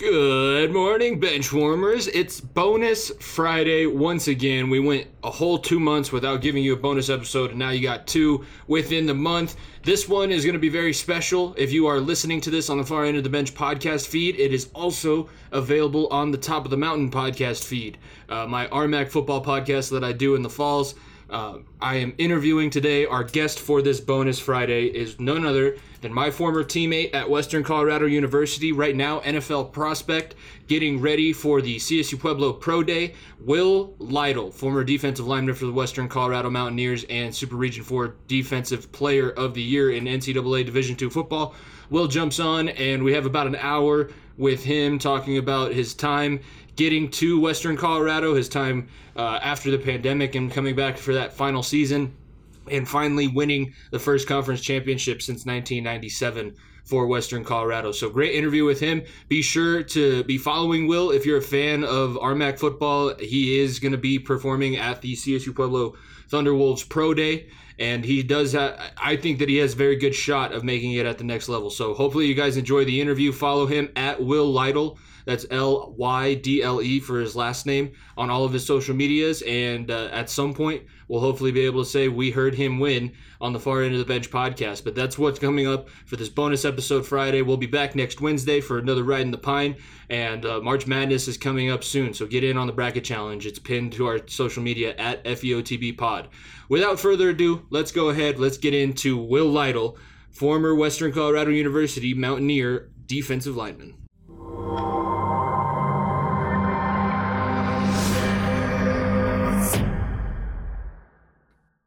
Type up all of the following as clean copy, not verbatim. Good morning, benchwarmers. It's bonus Friday once again. We went a whole 2 months without giving you a bonus episode, and now you got two within the month. This one is going to be very special. If you are listening to this on the Far End of the Bench podcast feed, it is also available on the Top of the Mountain podcast feed, my RMAC football podcast that I do in the falls. I am interviewing today. Our guest for this bonus Friday is none other than my former teammate at Western Colorado University, right now NFL prospect, getting ready for the CSU Pueblo Pro Day, Will Lytle, former defensive lineman for the Western Colorado Mountaineers and Super Region 4 Defensive Player of the Year in NCAA Division II football. Will jumps on, and we have about an hour with him talking about his time getting to Western Colorado, his time after the pandemic and coming back for that final season, and finally winning the first conference championship since 1997 for Western Colorado. So great interview with him. Be sure to be following Will if you're a fan of RMAC football. He is going to be performing at the CSU Pueblo Thunderwolves Pro Day, and he does I think that he has a very good shot of making it at the next level. So hopefully you guys enjoy the interview. Follow him at Will Lytle. That's L-Y-D-L-E for his last name on all of his social medias. And at some point, we'll hopefully be able to say we heard him win on the Far End of the Bench podcast. But that's what's coming up for this bonus episode Friday. We'll be back next Wednesday for another Ride in the Pine. And March Madness is coming up soon, so get in on the bracket challenge. It's pinned to our social media at FEOTB Pod. Without further ado, let's go ahead. Let's get into Will Lytle, former Western Colorado University Mountaineer defensive lineman.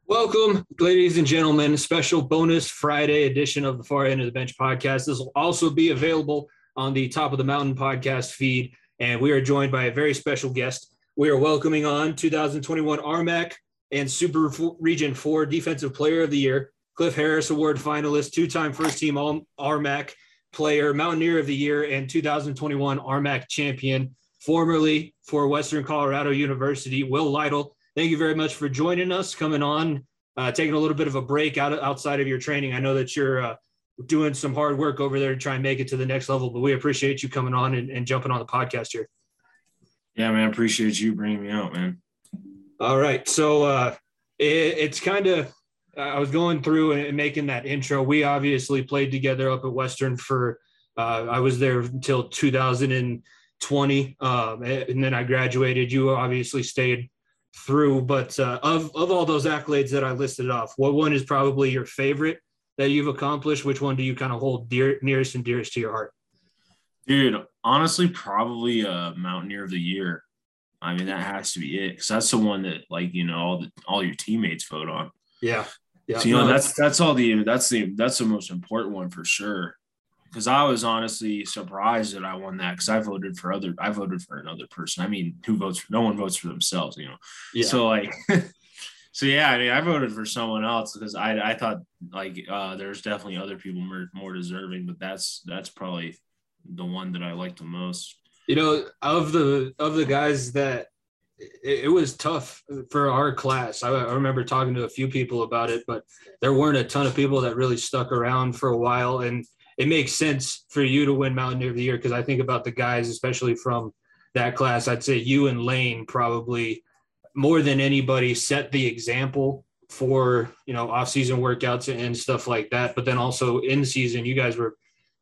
Welcome, ladies and gentlemen, special bonus Friday edition of the Far End of the Bench podcast. This will also be available on the Top of the Mountain podcast feed, and we are joined by a very special guest. We are welcoming on 2021 RMAC and Super Region 4 Defensive Player of the Year, Cliff Harris Award finalist, two-time first-team RMAC player, Mountaineer of the Year, and 2021 RMAC champion, formerly for Western Colorado University, Will Lytle. Thank you very much for joining us, coming on, taking a little bit of a break outside of your training. I know that you're doing some hard work over there to try and make it to the next level, but we appreciate you coming on and jumping on the podcast here. Yeah, man, appreciate you bringing me out, man. All right. So it's kind of – I was going through and making that intro. We obviously played together up at Western for I was there until 2020, and then I graduated. You obviously stayed – through, but of all those accolades that I listed off, what one is probably your favorite that you've accomplished? Which one do you kind of hold nearest and dearest to your heart? Dude, honestly, probably Mountaineer of the Year. I mean, that has to be it, because that's the one that, like, you know, all your teammates vote on. Yeah. So, you know, that's the most important one for sure. Because I was honestly surprised that I won that, because I voted for another person. I mean, no one votes for themselves, you know? Yeah. So I mean, I voted for someone else because I thought there's definitely other people more deserving, but that's probably the one that I like the most. You know, of the guys that it was tough for our class. I remember talking to a few people about it, but there weren't a ton of people that really stuck around for a while. And it makes sense for you to win Mountaineer of the Year, because I think about the guys, especially from that class. I'd say you and Lane probably more than anybody set the example for, you know, off-season workouts and stuff like that. But then also in season, you guys were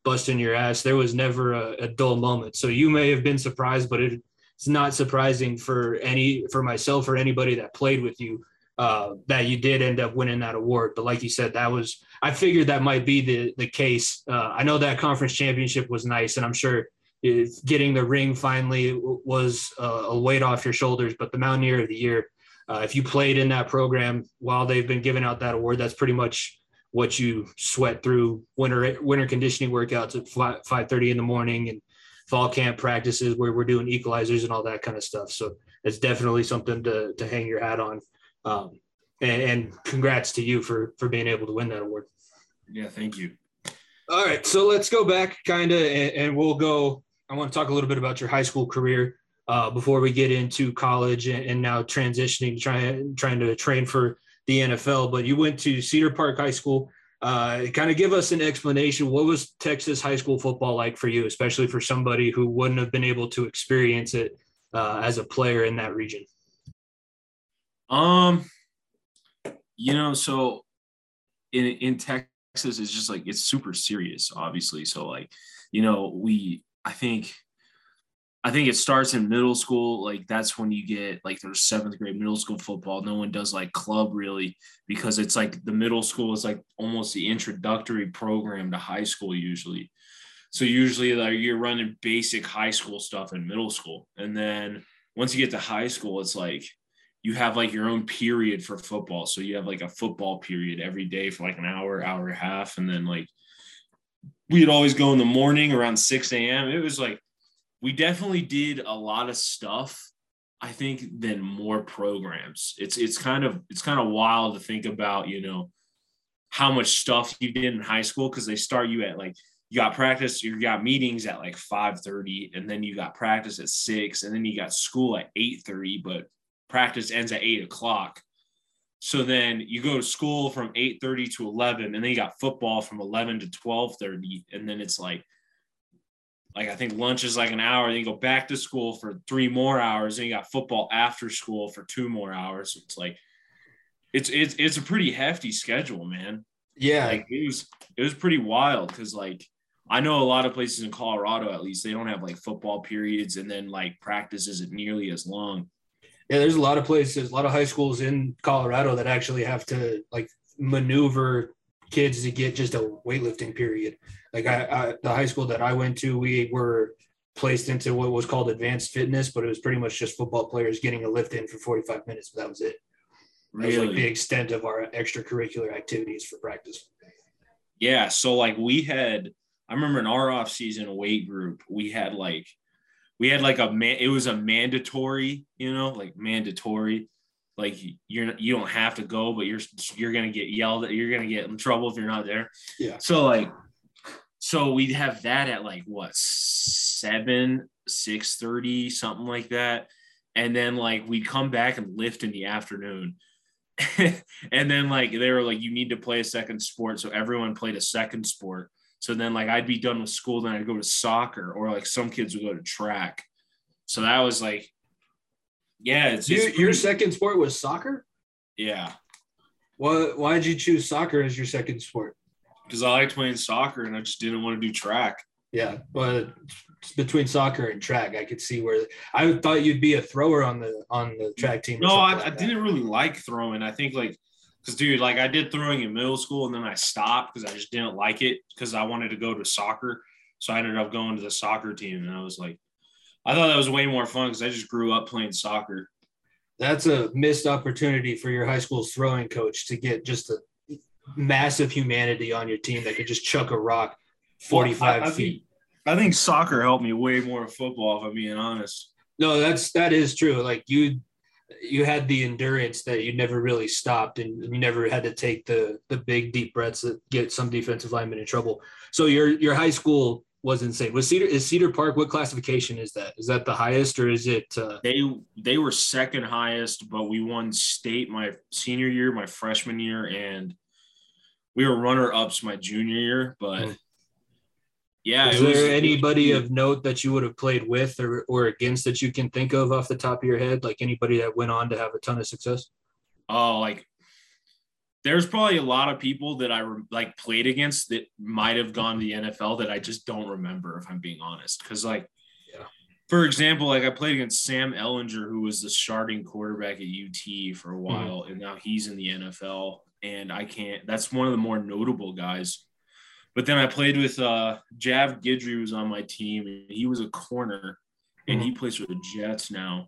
busting your ass. There was never a dull moment. So you may have been surprised, but it's not surprising for myself or anybody that played with you that you did end up winning that award. But like you said, I figured that might be the case. I know that conference championship was nice, and I'm sure getting the ring finally was a weight off your shoulders, but the Mountaineer of the Year, if you played in that program while they've been giving out that award, that's pretty much what you sweat through winter conditioning workouts at 5:30 in the morning and fall camp practices where we're doing equalizers and all that kind of stuff. So it's definitely something to hang your hat on. And congrats to you for being able to win that award. Yeah, thank you. All right, so let's go back kind of, and we'll go. I want to talk a little bit about your high school career before we get into college and now transitioning, trying to train for the NFL. But you went to Cedar Park High School Kind of give us an explanation. What was Texas high school football like for you, especially for somebody who wouldn't have been able to experience it as a player in that region? So in Texas, it's just like, it's super serious, obviously. So like, I think it starts in middle school. Like that's when you get like there's seventh grade middle school football. No one does like club really, because it's like the middle school is like almost the introductory program to high school usually. So usually like you're running basic high school stuff in middle school. And then once you get to high school, it's like you have like your own period for football. So you have like a football period every day for like an hour, hour and a half. And then like we'd always go in the morning around 6 a.m. It was like, we definitely did a lot of stuff, I think, than more programs. It's kind of wild to think about, how much stuff you did in high school, because they start you at like, you got practice, you got meetings at like 5:30, and then you got practice at 6, and then you got school at 8:30, but practice ends at 8 o'clock. So then you go to school from 8:30 to 11, and then you got football from 11 to 12:30, and then it's like I think lunch is like an hour, then you go back to school for 3 more hours, and you got football after school for 2 more hours. It's like it's a pretty hefty schedule, man. Yeah. Like it was pretty wild, because like I know a lot of places in Colorado, at least, they don't have like football periods, and then like practice isn't nearly as long. Yeah, there's a lot of places, a lot of high schools in Colorado that actually have to like maneuver kids to get just a weightlifting period. Like I the high school that I went to, we were placed into what was called advanced fitness, but it was pretty much just football players getting a lift in for 45 minutes. But that was it. Really? That was like the extent of our extracurricular activities for practice. Yeah. So like I remember in our off season weight group, we had like it was a mandatory, like you don't have to go, but you're going to get yelled at, you're going to get in trouble if you're not there. Yeah. So like, so we'd have that at like 6:30, something like that. And then like, we'd come back and lift in the afternoon. And then like, they were like, you need to play a second sport. So everyone played a second sport. So then like, I'd be done with school, then I'd go to soccer, or like some kids would go to track. So that was like, yeah, it's your second sport was soccer? Yeah. Why did you choose soccer as your second sport? Because I liked playing soccer, and I just didn't want to do track. Yeah, but between soccer and track, I could see where I thought you'd be a thrower on the track team. No, I didn't really like throwing. I think like because, dude, like I did throwing in middle school, and then I stopped because I just didn't like it, because I wanted to go to soccer. So I ended up going to the soccer team, and I was like, I thought that was way more fun because I just grew up playing soccer. That's a missed opportunity for your high school's throwing coach to get just a massive humanity on your team that could just chuck a rock 45 feet. I think soccer helped me way more than football, if I'm being honest. No, that is true. Like you had the endurance that you never really stopped, and you never had to take the big deep breaths that get some defensive linemen in trouble. So your high school was insane. Is Cedar Park, what classification is that? Is that the highest, or is it? They were second highest, but we won state my senior year, my freshman year, and we were runner ups my junior year. But yeah, anybody of note that you would have played with or against that you can think of off the top of your head? Like anybody that went on to have a ton of success? Oh, like there's probably a lot of people that I like played against that might have gone to the NFL that I just don't remember, if I'm being honest. Because, like, yeah. For example, like I played against Sam Ehlinger, who was the starting quarterback at UT for a while, and now he's in the NFL. And that's one of the more notable guys. But then I played with Jav Guidry, who was on my team, and he was a corner, and he plays for the Jets now.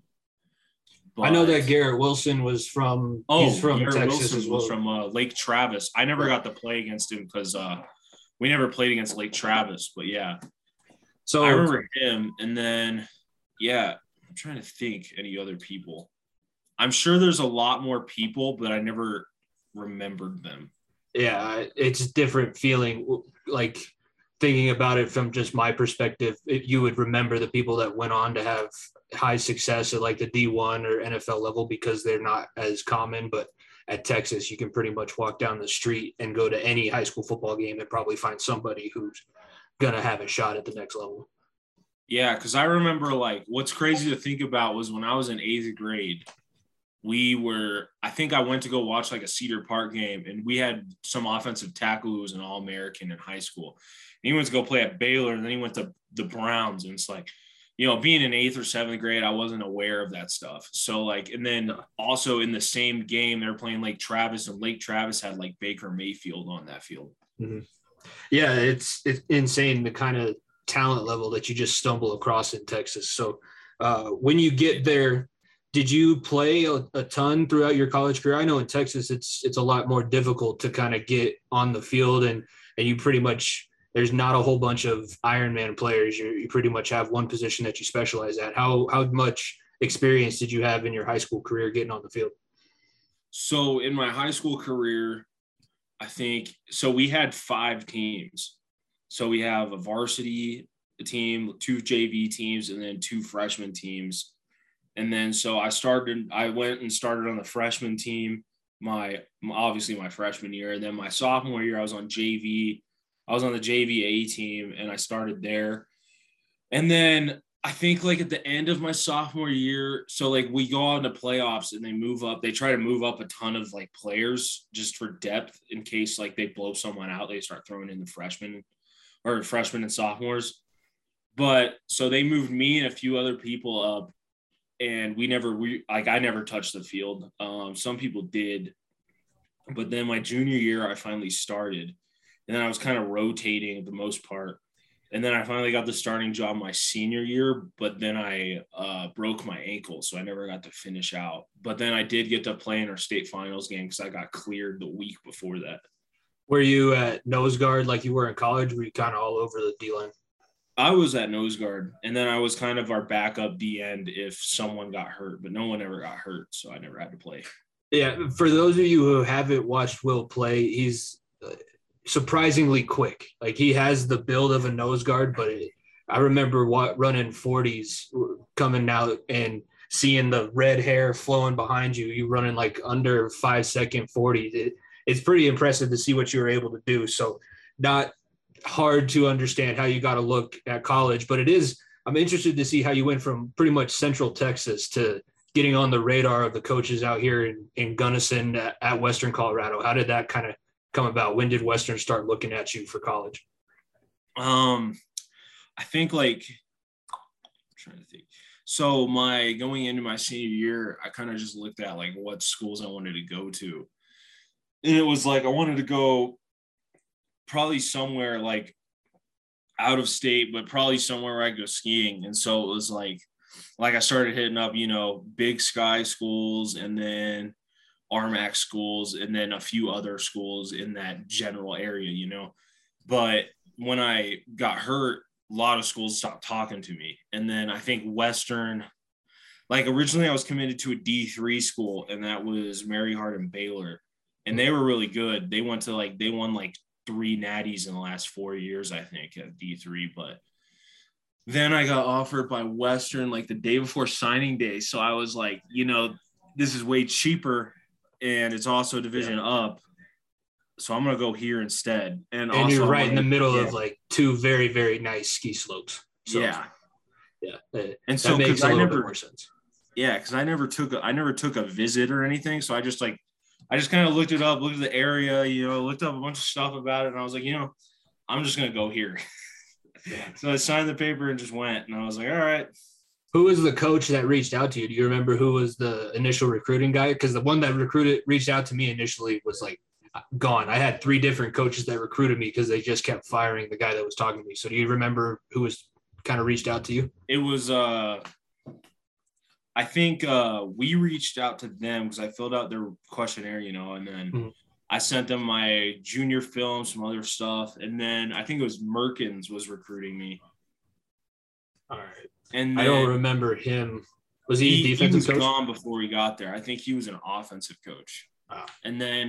But I know that Garrett Wilson was from – he's from Garrett Texas Wilson as well. Was from Lake Travis. I never got to play against him because we never played against Lake Travis, but yeah. So I remember him, and then, yeah, I'm trying to think any other people. I'm sure there's a lot more people, but I never remembered them. Yeah, it's a different feeling, like thinking about it from just my perspective. You would remember the people that went on to have – high success at like the D1 or NFL level because they're not as common, but at Texas, you can pretty much walk down the street and go to any high school football game and probably find somebody who's going to have a shot at the next level. Yeah, because I remember, like, what's crazy to think about was when I was in eighth grade, I think I went to go watch like a Cedar Park game, and we had some offensive tackle who was an All-American in high school. And he went to go play at Baylor, and then he went to the Browns. And it's like, you know, being in eighth or seventh grade, I wasn't aware of that stuff. So, like, and then also in the same game, they're playing Lake Travis, and Lake Travis had like Baker Mayfield on that field. Mm-hmm. Yeah, it's insane the kind of talent level that you just stumble across in Texas. So when you get there, did you play a ton throughout your college career? I know in Texas, it's a lot more difficult to kind of get on the field, and you pretty much, there's not a whole bunch of Ironman players. You pretty much have one position that you specialize at. How much experience did you have in your high school career getting on the field? So in my high school career, I think, so we had 5 teams. So we have a varsity team, 2 JV teams, and then 2 freshman teams. And then so I went and started on the freshman team, obviously my freshman year. And then my sophomore year, I was on the JVA team, and I started there. And then I think like at the end of my sophomore year, so like we go on to playoffs and they try to move up a ton of like players just for depth in case like they blow someone out, they start throwing in the freshmen and sophomores. But so they moved me and a few other people up. And I never touched the field. Some people did, but then my junior year, I finally started, and then I was kind of rotating the most part. And then I finally got the starting job my senior year, but then I broke my ankle. So I never got to finish out, but then I did get to play in our state finals game because I got cleared the week before that. Were you at nose guard like you were in college? Were you kind of all over the D-line? I was at nose guard, and then I was kind of our backup D end if someone got hurt, but no one ever got hurt, so I never had to play. Yeah, for those of you who haven't watched Will play, he's surprisingly quick. Like, he has the build of a nose guard, but I remember running 40s coming out and seeing the red hair flowing behind you. You running like under 5-second 40s. It's pretty impressive to see what you were able to do. So not hard to understand how you got to look at college, but I'm interested to see how you went from pretty much Central Texas to getting on the radar of the coaches out here in Gunnison at Western Colorado. How did that kind of come about? When did Western start looking at you for college? I think like, I'm trying to think. So going into my senior year, I kind of just looked at like what schools I wanted to go to. And it was like, I wanted to go probably somewhere like out of state, but probably somewhere where I go skiing. And so it was like I started hitting up, you know, Big Sky schools, and then RMAC schools, and then a few other schools in that general area, you know. But when I got hurt, a lot of schools stopped talking to me. And then I think Western, like originally I was committed to a D3 school, and that was Mary Hardin-Baylor. And they were really good. They won like 3 natties in the last 4 years, I think, at D3. But then I got offered by Western like the day before signing day. So I was like, you know, this is way cheaper, and it's also division up. So I'm going to go here instead. And also, you're right in the middle of like 2 very, very nice ski slopes. So, yeah. And so that makes a little bit more sense. Yeah, because I never took a visit or anything. So I just kind of looked it up, looked at the area, you know, looked up a bunch of stuff about it. And I was like, you know, I'm just going to go here. So I signed the paper and just went. And I was like, all right. Who was the coach that reached out to you? Do you remember who was the initial recruiting guy? Because the one that reached out to me initially was like gone. I had 3 different coaches that recruited me because they just kept firing the guy that was talking to me. So do you remember who was kind of reached out to you? It was I think we reached out to them because I filled out their questionnaire, you know, and then I sent them my junior film, some other stuff. And then I think it was Merkins was recruiting me. All right. And I don't remember him. Was he a defensive coach? He was gone before he got there. I think he was an offensive coach. Wow. And then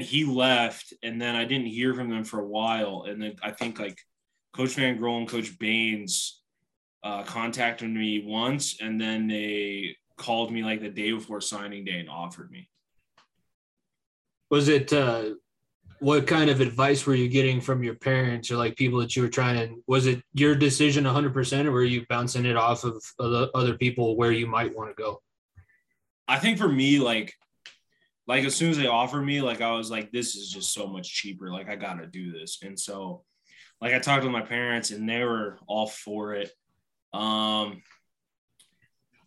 he left, and then I didn't hear from them for a while. And then I think like Coach Van Grohl and Coach Baines contacted me once, and then they called me like the day before signing day and offered me. Was it what kind of advice were you getting from your parents or like people that you were trying to, was it your decision 100% or were you bouncing it off of other people where you might want to go? I think for me, like as soon as they offered me, like I was like, this is just so much cheaper. Like I got to do this. And so like I talked with my parents and they were all for it.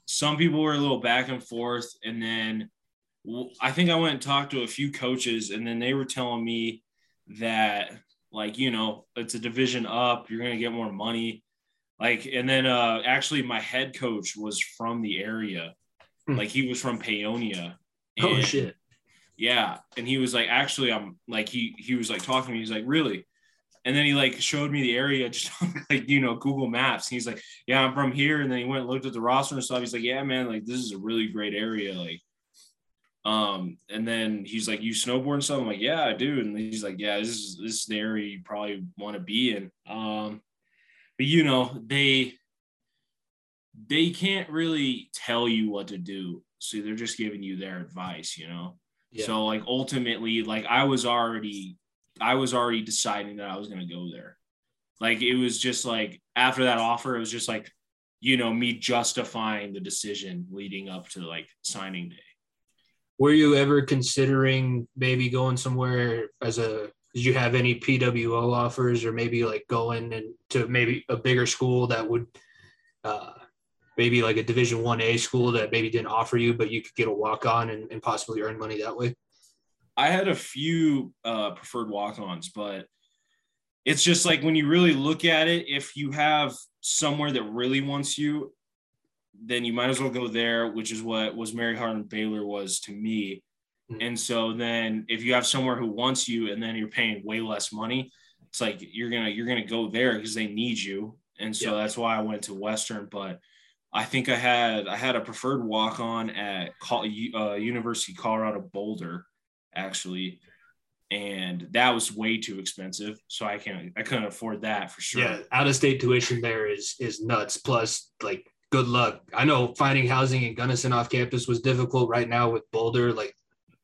Some people were a little back and forth. And then I think I went and talked to a few coaches and then they were telling me that like, you know, it's a division up, you're going to get more money. Like, and then actually my head coach was from the area. Like he was from Paonia. And, oh shit. Yeah. And he was like, actually, I'm like, he was like talking to me. He's like, really? And then he like showed me the area, just like, you know, Google Maps. And he's like, yeah, I'm from here. And then he went and looked at the roster and stuff. He's like, yeah, man, like this is a really great area. Like, and then he's like, you snowboard and stuff? I'm like, yeah, I do. And he's like, yeah, this is the area you probably want to be in. But you know, they can't really tell you what to do. So they're just giving you their advice, you know? Yeah. So like, ultimately, like I was already deciding that I was going to go there. Like, it was just like, after that offer, it was just like, you know, me justifying the decision leading up to like signing day. Were you ever considering maybe going somewhere did you have any PWO offers or maybe like going into maybe a bigger school that would maybe like a Division 1A school that maybe didn't offer you, but you could get a walk-on and possibly earn money that way? I had a few preferred walk-ons, but it's just like when you really look at it, if you have somewhere that really wants you, then you might as well go there, which is what was Mary Hardin-Baylor was to me. Mm-hmm. And so then if you have somewhere who wants you and then you're paying way less money, it's like you're going to go there because they need you. And so that's why I went to Western. But I think I had a preferred walk-on at University of Colorado Boulder, actually, and that was way too expensive. So I couldn't afford that for sure. Yeah, out-of-state tuition there is nuts. Plus, like, good luck. I know finding housing in Gunnison off campus was difficult right now with Boulder. Like,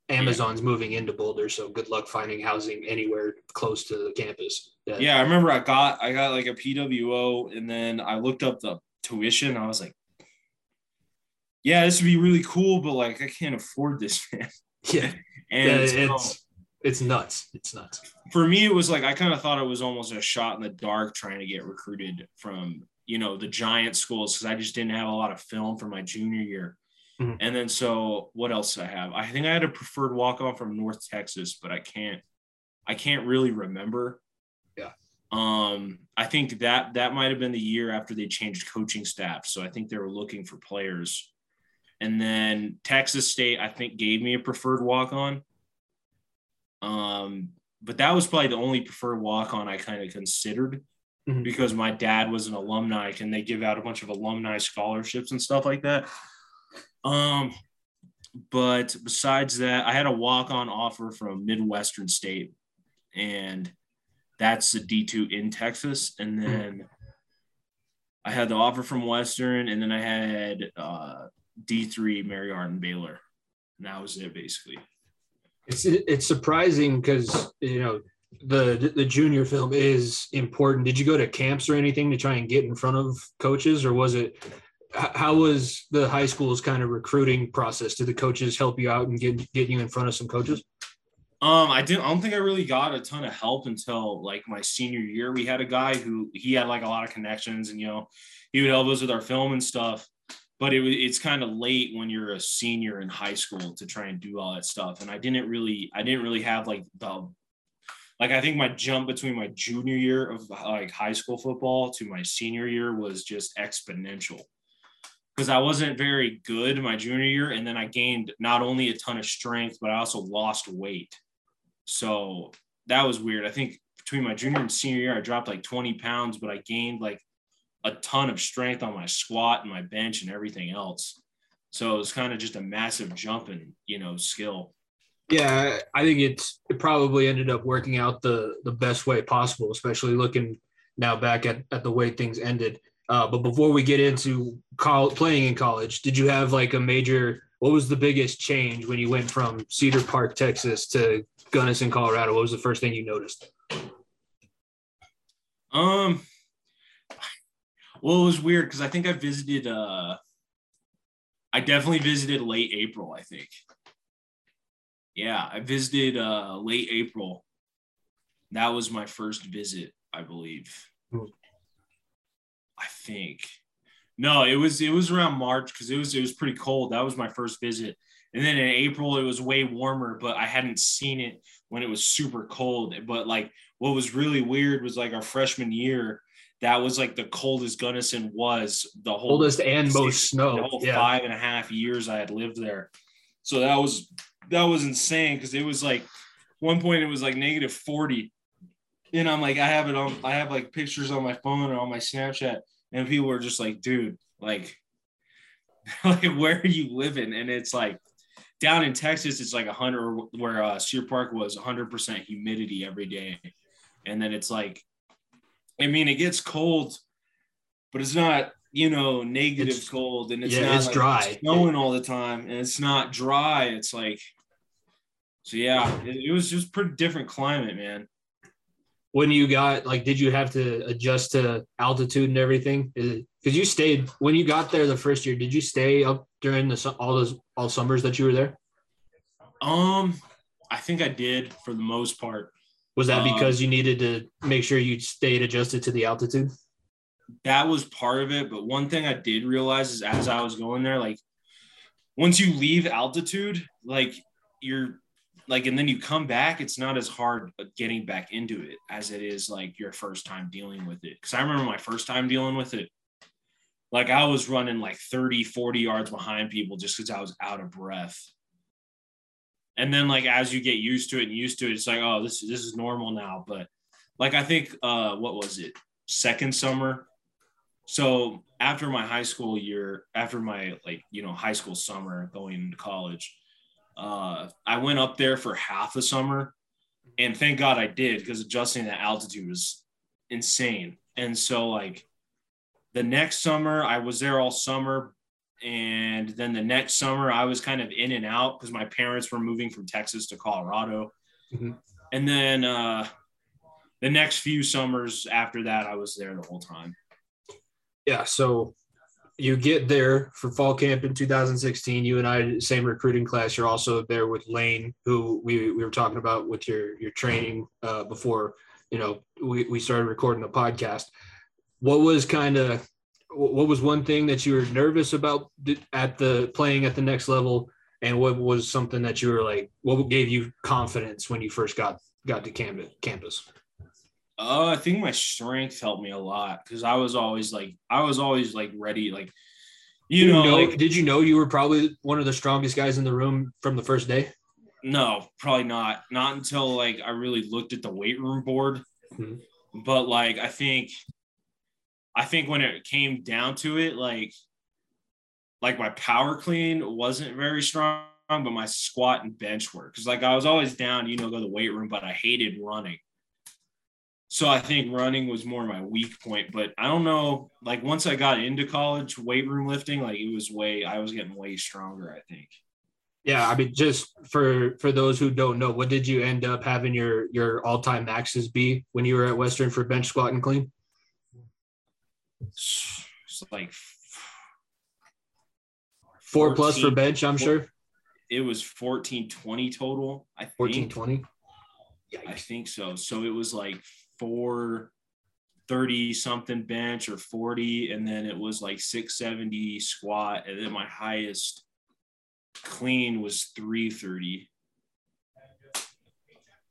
Amazon's moving into Boulder, so good luck finding housing anywhere close to the campus. Yeah, I remember I got like a PWO, and then I looked up the tuition. I was like, yeah, this would be really cool, but like I can't afford this, man. Yeah. And yeah, it's nuts. It's nuts. For me, it was like I kind of thought it was almost a shot in the dark trying to get recruited from, you know, the giant schools because I just didn't have a lot of film for my junior year. Mm-hmm. And then so what else did I have? I think I had a preferred walk-on from North Texas, but I can't really remember. Yeah. I think that might have been the year after they changed coaching staff. So I think they were looking for players. And then Texas State, I think, gave me a preferred walk-on. But that was probably the only preferred walk-on I kind of considered because my dad was an alumni and they give out a bunch of alumni scholarships and stuff like that. But besides that, I had a walk-on offer from Midwestern State, and that's the D2 in Texas. And then I had the offer from Western, and then I had D3 Mary Hardin-Baylor, and that was it basically. It's surprising because, you know, the junior film is important. Did you go to camps or anything to try and get in front of coaches, or was it – how was the high school's kind of recruiting process? Did the coaches help you out and get you in front of some coaches? I don't think I really got a ton of help until like my senior year. We had a guy who he had like a lot of connections, and, you know, he would help us with our film and stuff. But it's kind of late when you're a senior in high school to try and do all that stuff. And I didn't really have like the, like, I think my jump between my junior year of like high school football to my senior year was just exponential because I wasn't very good my junior year. And then I gained not only a ton of strength, but I also lost weight. So that was weird. I think between my junior and senior year, I dropped like 20 pounds, but I gained like a ton of strength on my squat and my bench and everything else. So it was kind of just a massive jump in, you know, skill. Yeah, I think it probably ended up working out the best way possible, especially looking now back at the way things ended. But before we get into playing in college, did you have like a major What was the biggest change when you went from Cedar Park, Texas to Gunnison, Colorado? What was the first thing you noticed? Well, it was weird because I think I visited I definitely visited late April, I think. Yeah, I visited late April. That was my first visit, I believe. I think. No, it was around March because it was pretty cold. That was my first visit. And then in April, it was way warmer, but I hadn't seen it when it was super cold. But, like, what was really weird was, like, our freshman year, that was, like, the coldest Gunnison was the whole – coldest and most snow. The whole 5.5 years I had lived there. So that was insane because it was, like, one point it was, like, negative 40. And I'm, like, I have, like, pictures on my phone or on my Snapchat, and people are just like, dude, like, where are you living? And it's, like, down in Texas, it's like 100, where Cedar Park was 100% humidity every day. And then it's like, I mean, it gets cold, but it's not, you know, negative it's, cold. And it's not it's like dry. It's snowing all the time and it's not dry. It's like, so yeah, it was just pretty different climate, man. When you got, like, did you have to adjust to altitude and everything? Because you stayed when you got there the first year. Did you stay up during all summers that you were there? I think I did for the most part. Was that because you needed to make sure you stayed adjusted to the altitude? That was part of it, but one thing I did realize is as I was going there, like, once you leave altitude, like, you're like, and then you come back, it's not as hard getting back into it as it is, like, your first time dealing with it. Because I remember my first time dealing with it, like, I was running, like, 30, 40 yards behind people just because I was out of breath. And then, like, as you get used to it and used to it, it's like, oh, this is normal now. But, like, I think, what was it? Second summer. So after my high school year, after my, like, you know, high school summer going into college, I went up there for half the summer, and thank God I did, because adjusting to altitude was insane. And so, like, the next summer I was there all summer, and then the next summer I was kind of in and out because my parents were moving from Texas to Colorado. Mm-hmm. And then the next few summers after that, I was there the whole time. Yeah. So you get there for fall camp in 2016. You and I, same recruiting class. You're also there with Lane, who we were talking about with your training before, you know, we started recording the podcast. What was one thing that you were nervous about at the playing at the next level, and what was something that you were like? What gave you confidence when you first got to campus? I think my strength helped me a lot because I was always like ready. Like, you know, like, did you know you were probably one of the strongest guys in the room from the first day? No, probably not. Not until, like, I really looked at the weight room board. Mm-hmm. But, like, I think when it came down to it, like my power clean wasn't very strong, but my squat and bench were. Cause, like, I was always down, you know, go to the weight room, but I hated running. So I think running was more my weak point, but I don't know, like, once I got into college weight room lifting, like, I was getting way stronger, I think. Yeah. I mean, just for those who don't know, what did you end up having your all-time maxes be when you were at Western for bench, squat, and clean? It's like 4 plus for bench, I'm sure. It was 1420 total, I think. 1420? I think so. So it was like 430 something bench or 40, and then it was like 670 squat, and then my highest clean was 330.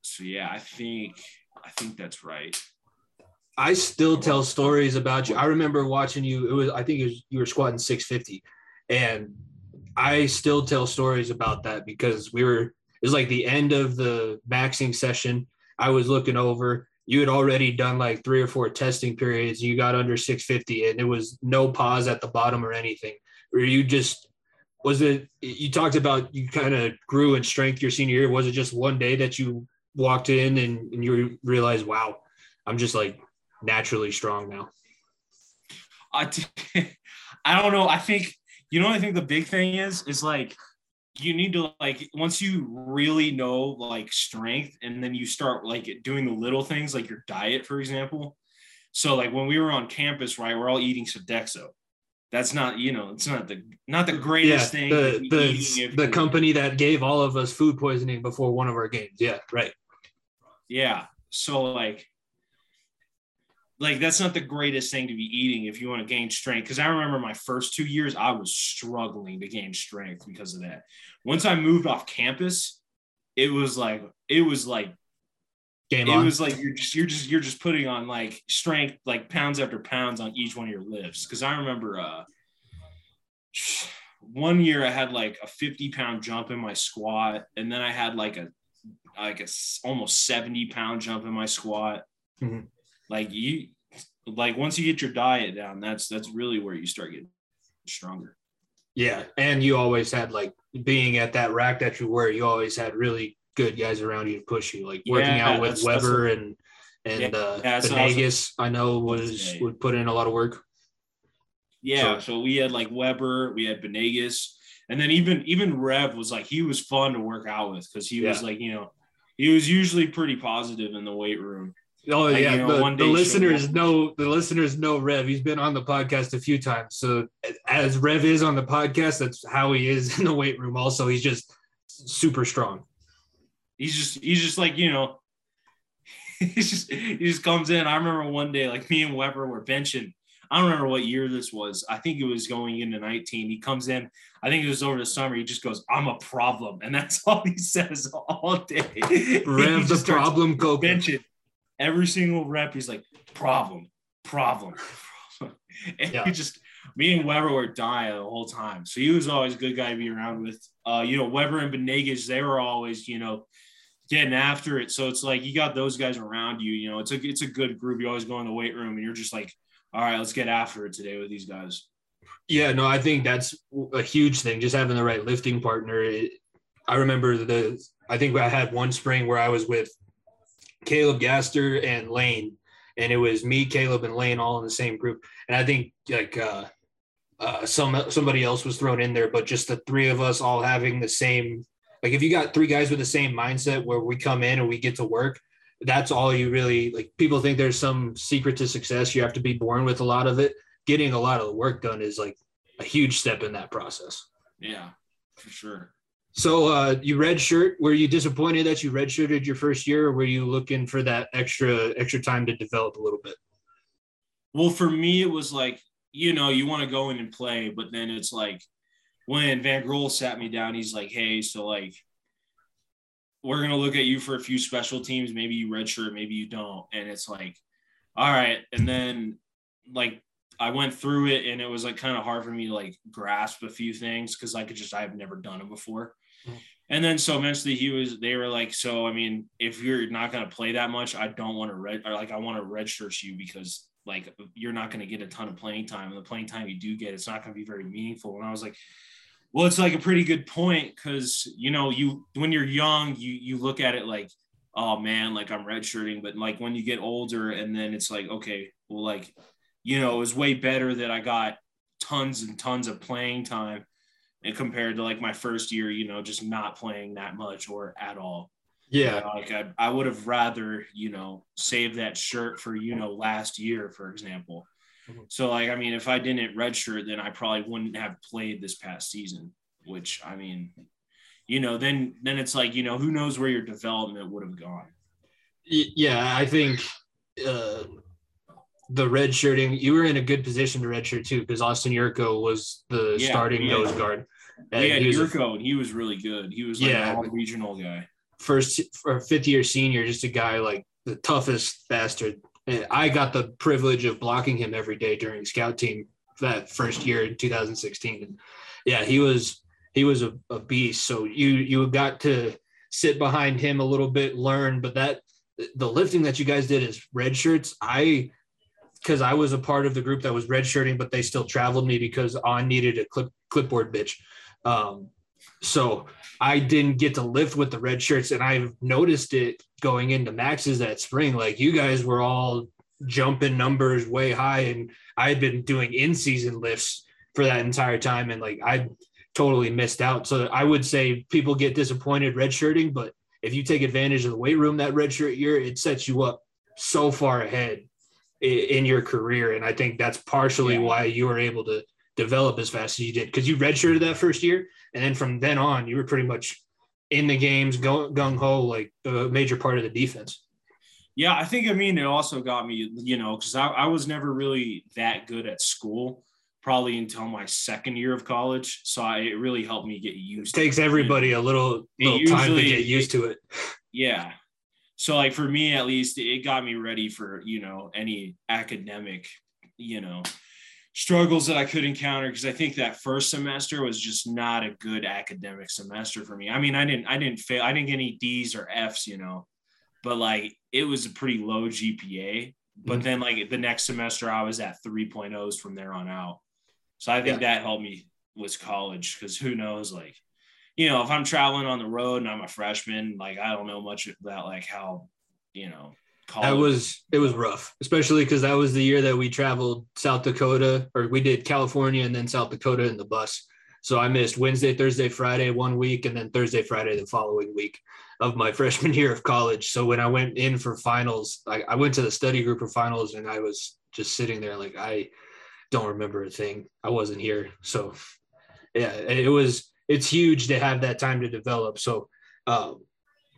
So yeah, I think that's right. I still tell stories about you. I remember watching you. You were squatting 650, and I still tell stories about that because it was like the end of the maxing session. I was looking over. You had already done like 3 or 4 testing periods. You got under 650, and it was no pause at the bottom or anything. Were you just, was it, you talked about you kind of grew in strength your senior year. Was it just one day that you walked in and you realized, wow, I'm just like naturally strong now? I don't know. I think the big thing is like you need to, like, once you really know, like, strength, and then you start, like, doing the little things, like your diet, for example. So, like, when we were on campus, right, we're all eating Sodexo. That's not, you know, it's not the greatest thing. The company that gave all of us food poisoning before one of our games. Yeah, right. Yeah. So, like that's not the greatest thing to be eating if you want to gain strength. Because I remember my first 2 years, I was struggling to gain strength because of that. Once I moved off campus, it was like game on. It was like you're just putting on, like, strength, like, pounds after pounds on each one of your lifts. Because I remember 1 year I had like a 50-pound jump in my squat, and then I had like a almost 70-pound jump in my squat. Mm-hmm. Like once you get your diet down, that's really where you start getting stronger. Yeah. And you always had, like, being at that rack that you were, you always had really good guys around you to push you, like working out with Weber and Benegas, I know would put in a lot of work. Yeah. So we had, like, Weber, we had Benegas, and then even Rev was, like, he was fun to work out with. 'Cause he was, like, you know, he was usually pretty positive in the weight room. Oh yeah, you know, the listeners know Rev. He's been on the podcast a few times. So as Rev is on the podcast, that's how he is in the weight room. Also, he's just super strong. He's just like, you know, he just comes in. I remember one day, like, me and Weber were benching. I don't remember what year this was. I think it was going into 19. He comes in. I think it was over the summer. He just goes, "I'm a problem," and that's all he says all day. Rev, the problem, go benching. Every single rep, he's like, problem. And yeah. Me and Weber were dying the whole time. So he was always a good guy to be around with. You know, Weber and Benegas, they were always, you know, getting after it. So it's like you got those guys around you. You know, it's a good group. You always go in the weight room and you're just like, all right, let's get after it today with these guys. Yeah, no, I think that's a huge thing, just having the right lifting partner. I think I had one spring where I was with Caleb Gaster and Lane, and it was me, Caleb, and Lane all in the same group. And I think, like, somebody else was thrown in there, but just the three of us all having the same, like, if you got three guys with the same mindset where we come in and we get to work, that's all you really, like, people think there's some secret to success. You have to be born with a lot of it. Getting a lot of the work done is, like, a huge step in that process. Yeah, for sure. So you redshirt. Were you disappointed that you redshirted your first year, or were you looking for that extra time to develop a little bit? Well, for me, it was like, you know, you want to go in and play, but then it's like when Van Grohl sat me down, he's like, hey, so, like, we're going to look at you for a few special teams. Maybe you redshirt, maybe you don't. And it's like, all right. And then, like, I went through it, and it was, like, kind of hard for me to, like, grasp a few things because I've never done it before. And then so eventually they were like, so, I mean, if you're not going to play that much, I want to redshirt you because, like, you're not going to get a ton of playing time, and the playing time you do get, it's not going to be very meaningful. And I was like, well, it's, like, a pretty good point. 'Cause, you know, when you're young, you look at it like, oh man, like, I'm redshirting, but, like, when you get older and then it's like, okay, well, like, you know, it was way better that I got tons and tons of playing time. And compared to, like, my first year, you know, just not playing that much or at all. Yeah. You know, like, I would have rather, you know, save that shirt for, you know, last year, for example. Mm-hmm. So, like, I mean, if I didn't redshirt, then I probably wouldn't have played this past season, which, I mean, you know, then it's like, you know, who knows where your development would have gone. Yeah, I think the redshirting, you were in a good position to redshirt too, because Austin Yurko was the starting nose guard. Yeah, Yurko, and he was really good. He was, like, an all-regional guy. First or fifth-year senior, just a guy, like, the toughest bastard. And I got the privilege of blocking him every day during scout team that first year in 2016. And yeah, he was a beast. So you got to sit behind him a little bit, learn. But the lifting that you guys did is redshirts. Because I was a part of the group that was redshirting, but they still traveled me because I needed a clipboard bitch. So I didn't get to lift with the red shirts, and I've noticed it going into maxes that spring. Like, you guys were all jumping numbers way high, and I had been doing in-season lifts for that entire time. And, like, I totally missed out. So I would say people get disappointed redshirting, but if you take advantage of the weight room that redshirt year, it sets you up so far ahead in your career. And I think that's partially why you were able to develop as fast as you did, because you redshirted that first year. And then from then on, you were pretty much in the games, gung-ho, like a major part of the defense. Yeah, I think, I mean, it also got me, you know, because I was never really that good at school, probably until my second year of college. So it really helped me get used to it. It takes everybody a little time to get used to it. Yeah. So like for me, at least, it got me ready for, you know, any academic, you know, struggles that I could encounter. Cause I think that first semester was just not a good academic semester for me. I mean, I didn't fail. I didn't get any D's or F's, you know, but like it was a pretty low GPA. But then like the next semester I was at 3.0s from there on out. So I think that helped me with college, because who knows, like, you know, if I'm traveling on the road and I'm a freshman, like, I don't know much about like how, you know, college. It was rough, especially because that was the year that we traveled South Dakota, or we did California and then South Dakota in the bus. So I missed Wednesday, Thursday, Friday one week, and then Thursday, Friday the following week of my freshman year of college. So when I went in for finals, I went to the study group for finals and I was just sitting there like, I don't remember a thing. I wasn't here. So yeah, it's huge to have that time to develop. So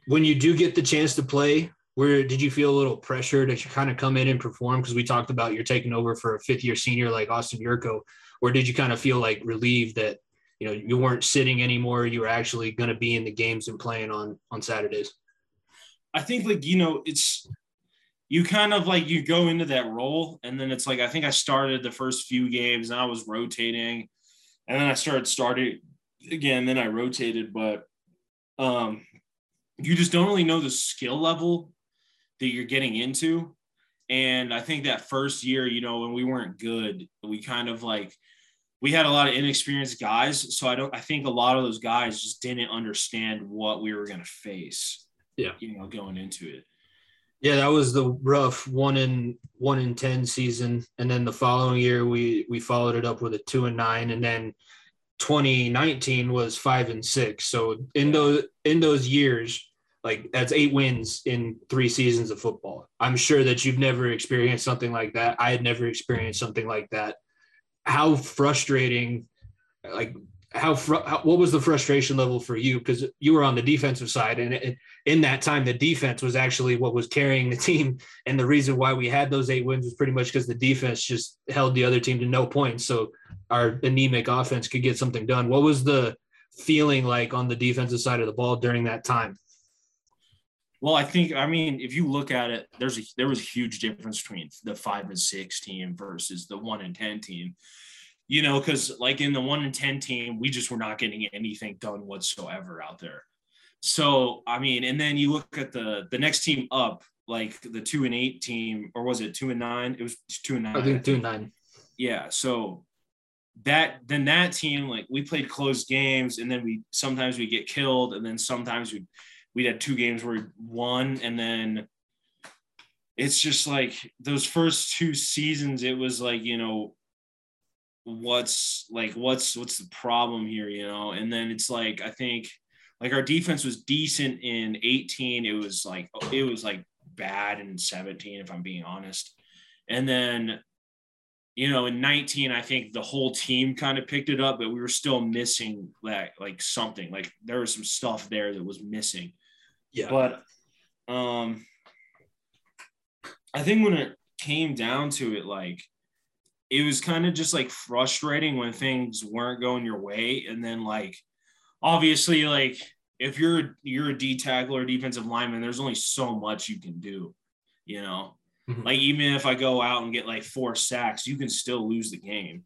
when you do get the chance to play, where did you feel a little pressure to kind of come in and perform? Because we talked about you're taking over for a fifth year senior like Austin Yurko, or did you kind of feel like relieved that, you know, you weren't sitting anymore, you were actually going to be in the games and playing on Saturdays? I think, like, you know, it's, you kind of like, you go into that role, and then it's like, I think I started the first few games and I was rotating, and then I started again, then I rotated, but you just don't really know the skill level that you're getting into. And I think that first year, you know, when we weren't good, we kind of like, we had a lot of inexperienced guys. So I think a lot of those guys just didn't understand what we were going to face, you know, going into it. Yeah. That was the rough 1-10 season. And then the following year we followed it up with a 2-9, and then 2019 was 5-6. So in those years, like, that's 8 wins in 3 seasons of football. I'm sure that you've never experienced something like that. I had never experienced something like that. How frustrating, like, what was the frustration level for you? Because you were on the defensive side, and in that time, the defense was actually what was carrying the team. And the reason why we had those 8 wins was pretty much because the defense just held the other team to no points. So our anemic offense could get something done. What was the feeling like on the defensive side of the ball during that time? Well, I think, I mean, if you look at it, there was a huge difference between the 5-6 team versus the 1-10 team, you know, because like in the 1-10 team, we just were not getting anything done whatsoever out there. So, I mean, and then you look at the next team up, like the 2-8 team, or was it 2-9? It was 2-9. I think 2-9. Yeah. So that team, like, we played close games, and then sometimes we get killed, and then sometimes we had 2 games where we won. And then it's just like those first 2 seasons, it was like, you know, what's the problem here, you know? And then it's like, I think like our defense was decent in 18. It was like bad in 17, if I'm being honest. And then, you know, in 19, I think the whole team kind of picked it up, but we were still missing that, like, something, like, there was some stuff there that was missing. Yeah. But I think when it came down to it, like, it was kind of just, like, frustrating when things weren't going your way. And then, like, obviously, like, if you're a D tackle or defensive lineman, there's only so much you can do, you know? Mm-hmm. Like, even if I go out and get, like, 4 sacks, you can still lose the game.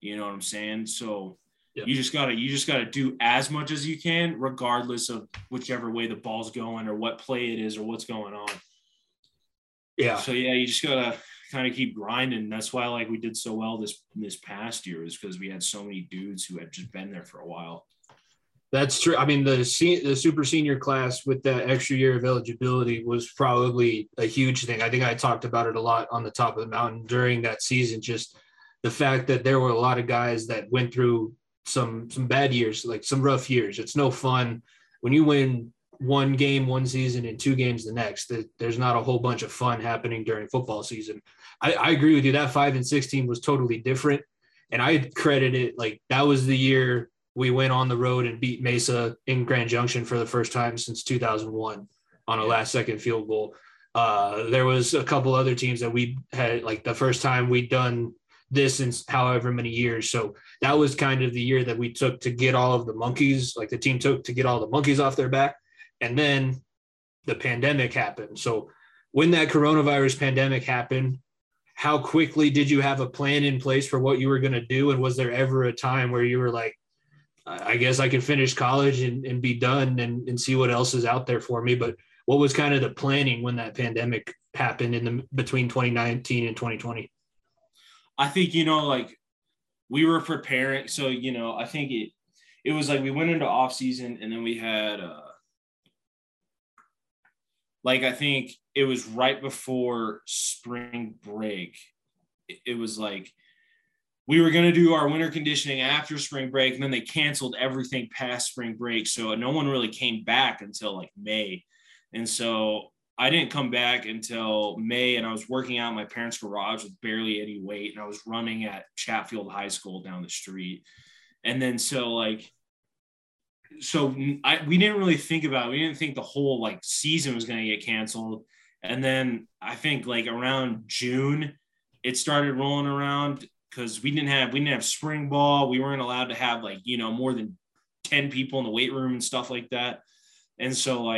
You know what I'm saying? So you just gotta do as much as you can, regardless of whichever way the ball's going or what play it is or what's going on. Yeah. So yeah, you just gotta kind of keep grinding. That's why, like, we did so well this past year, is because we had so many dudes who had just been there for a while. That's true. I mean, the super senior class with that extra year of eligibility was probably a huge thing. I think I talked about it a lot on the Top of the Mountain during that season, just the fact that there were a lot of guys that went through some bad years, like some rough years. It's no fun when you win one game one season and two games the next. There's not a whole bunch of fun happening during football season. I agree with you. That 5-6 team was totally different, and I credit it, like that was the year we went on the road and beat Mesa in Grand Junction for the first time since 2001 on a last-second field goal. There was a couple other teams that we had, like the first time we'd done this in however many years. So that was kind of the year that we took to get all of the monkeys, like the team took to get all the monkeys off their back. And then the pandemic happened. So when that coronavirus pandemic happened, how quickly did you have a plan in place for what you were going to do? And was there ever a time where you were like, I guess I could finish college and be done and see what else is out there for me? But what was kind of the planning when that pandemic happened in the between 2019 and 2020? I think, like we were preparing. So, I think it was like we went into off season and then we had I think it was right before spring break. It was like we were going to do our winter conditioning after spring break, and then they canceled everything past spring break. So no one really came back until like May. And so I didn't come back until May, and I was working out in my parents' garage with barely any weight, and I was running at Chatfield High School down the street. And then we didn't really think about it. We didn't think the whole season was going to get canceled. And then I think around June, it started rolling around because we didn't have spring ball. We weren't allowed to have more than 10 people in the weight room and stuff like that. And so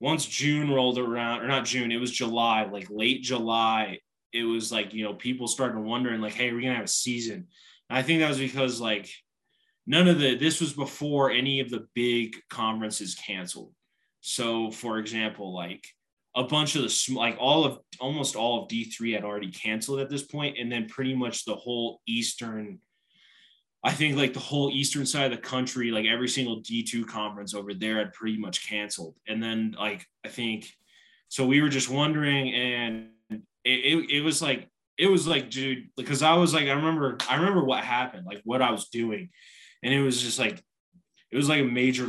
once June rolled around, or not June, it was July, late July, it was people started wondering hey, we're going to have a season. And I think that was because this was before any of the big conferences canceled. So for example, a bunch of the, almost all of D3 had already canceled at this point. And then pretty much the whole Eastern, I think the whole Eastern side of the country, every single D2 conference over there had pretty much canceled. And then I think, so we were just wondering, and it was like, dude, because I was I remember what happened, what I was doing. And it was just it was a major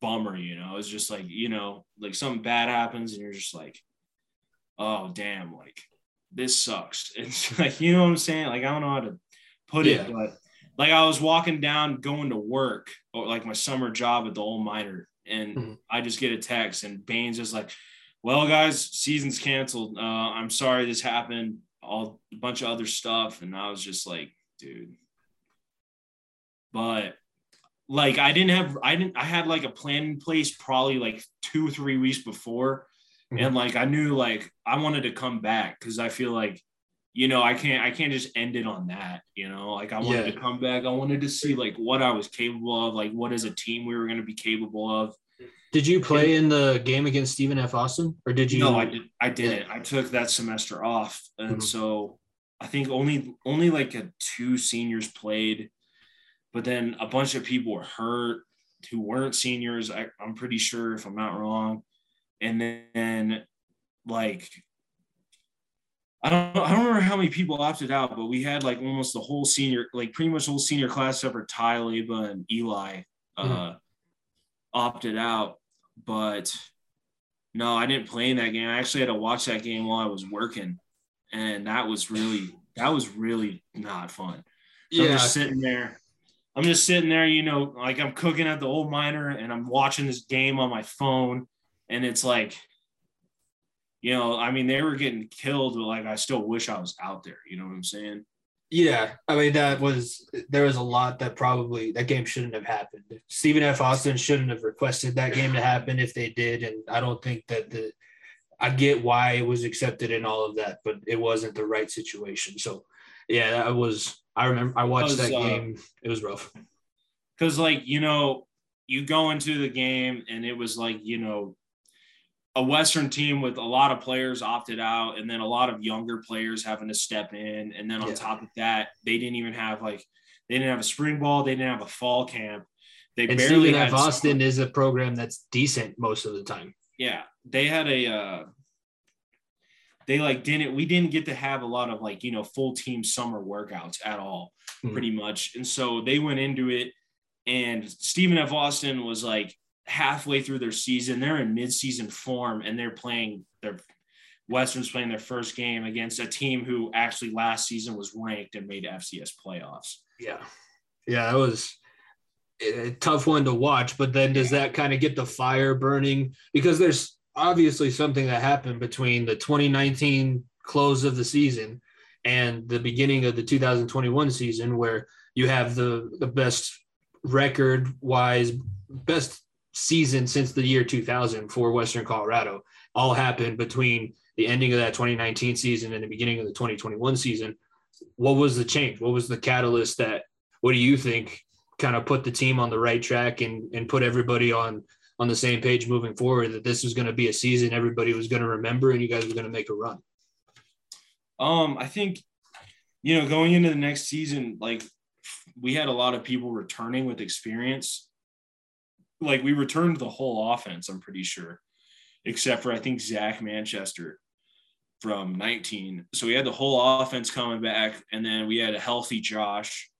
bummer, it was just something bad happens and you're just oh damn, this sucks. It's what I'm saying? I don't know how to put it, but I was walking down going to work, or my summer job at the Old Miner, and I just get a text, and Baines is well guys, season's canceled. I'm sorry this happened, a bunch of other stuff. And I was just dude. But I had a plan in place probably 2-3 weeks before. Mm-hmm. And I knew I wanted to come back because I feel I can't just end it on that, I wanted to come back. I wanted to see what I was capable of, what as a team we were going to be capable of. Did you play in the game against Stephen F. Austin, or did you? No, I didn't. Yeah. I took that semester off. And so I think only two seniors played. But then a bunch of people were hurt who weren't seniors, I'm pretty sure, if I'm not wrong. And then, I don't remember how many people opted out, but we had almost the whole senior, pretty much the whole senior class except for Ty, Leba, and Eli opted out. But no, I didn't play in that game. I actually had to watch that game while I was working, and that was really not fun. So yeah, I'm just sitting there, I'm cooking at the Old Miner and I'm watching this game on my phone. And it's they were getting killed, but I still wish I was out there. You know what I'm saying? Yeah. I mean, there was a lot that probably that game shouldn't have happened. Stephen F. Austin shouldn't have requested that game to happen if they did. And I don't think that I get why it was accepted and all of that, but it wasn't the right situation. So yeah, I remember I watched that game. It was rough. Because, you go into the game and it was a Western team with a lot of players opted out, and then a lot of younger players having to step in. And then on top of that, they didn't even have they didn't have a spring ball. They didn't have a fall camp. They and barely Stephen F. Austin is a program that's decent most of the time. Yeah. They had a, we didn't get to have a lot of full team summer workouts at all, pretty much. And so they went into it And Stephen F. Austin was like halfway through their season. They're in midseason form, and they're playing their Western's playing their first game against a team who actually last season was ranked and made FCS playoffs. Yeah. Yeah, it was a tough one to watch, but then does that kind of get the fire burning? Because there's obviously something that happened between the 2019 close of the season and the beginning of the 2021 season where you have the best record-wise, best season since the year 2000 for Western Colorado. All happened between the ending of that 2019 season and the beginning of the 2021 season. What was the change? What was the catalyst that, what do you think, kind of put the team on the right track and put everybody on the same page moving forward, that this was going to be a season everybody was going to remember and you guys were going to make a run? I think, you know, going into the next season, like we had a lot of people returning with experience. Like we returned the whole offense, I'm pretty sure, except for I think Zach Manchester from 19. So we had the whole offense coming back, and then we had a healthy Josh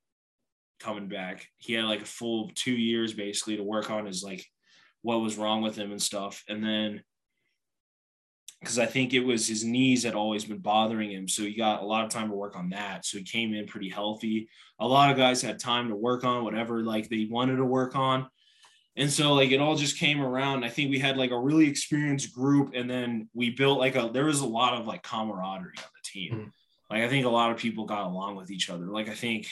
coming back. He had like a full 2 years basically to work on his like what was wrong with him and stuff. And then because I think it was his knees had always been bothering him, so he got a lot of time to work on that. So he came in pretty healthy. A lot of guys had time to work on whatever like they wanted to work on. And so, like, it all just came around. I think we had, like, a really experienced group, and then we built, like, there was a lot of, like, camaraderie on the team. Mm-hmm. Like, I think a lot of people got along with each other. Like, I think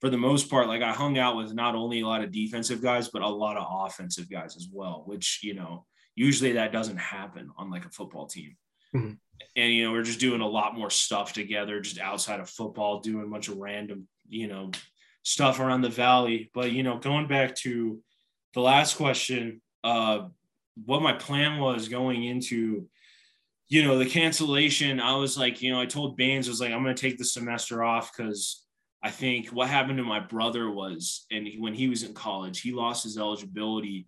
for the most part, like, I hung out with not only a lot of defensive guys, but a lot of offensive guys as well, which, you know, usually that doesn't happen on, like, a football team. Mm-hmm. And, you know, we're just doing a lot more stuff together, just outside of football, doing a bunch of random, you know, stuff around the valley. But, you know, going back to – the last question, what my plan was going into, you know, the cancellation, I was like, you know, I told Baines, I was like, I'm going to take the semester off because I think what happened to my brother was, and when he was in college, he lost his eligibility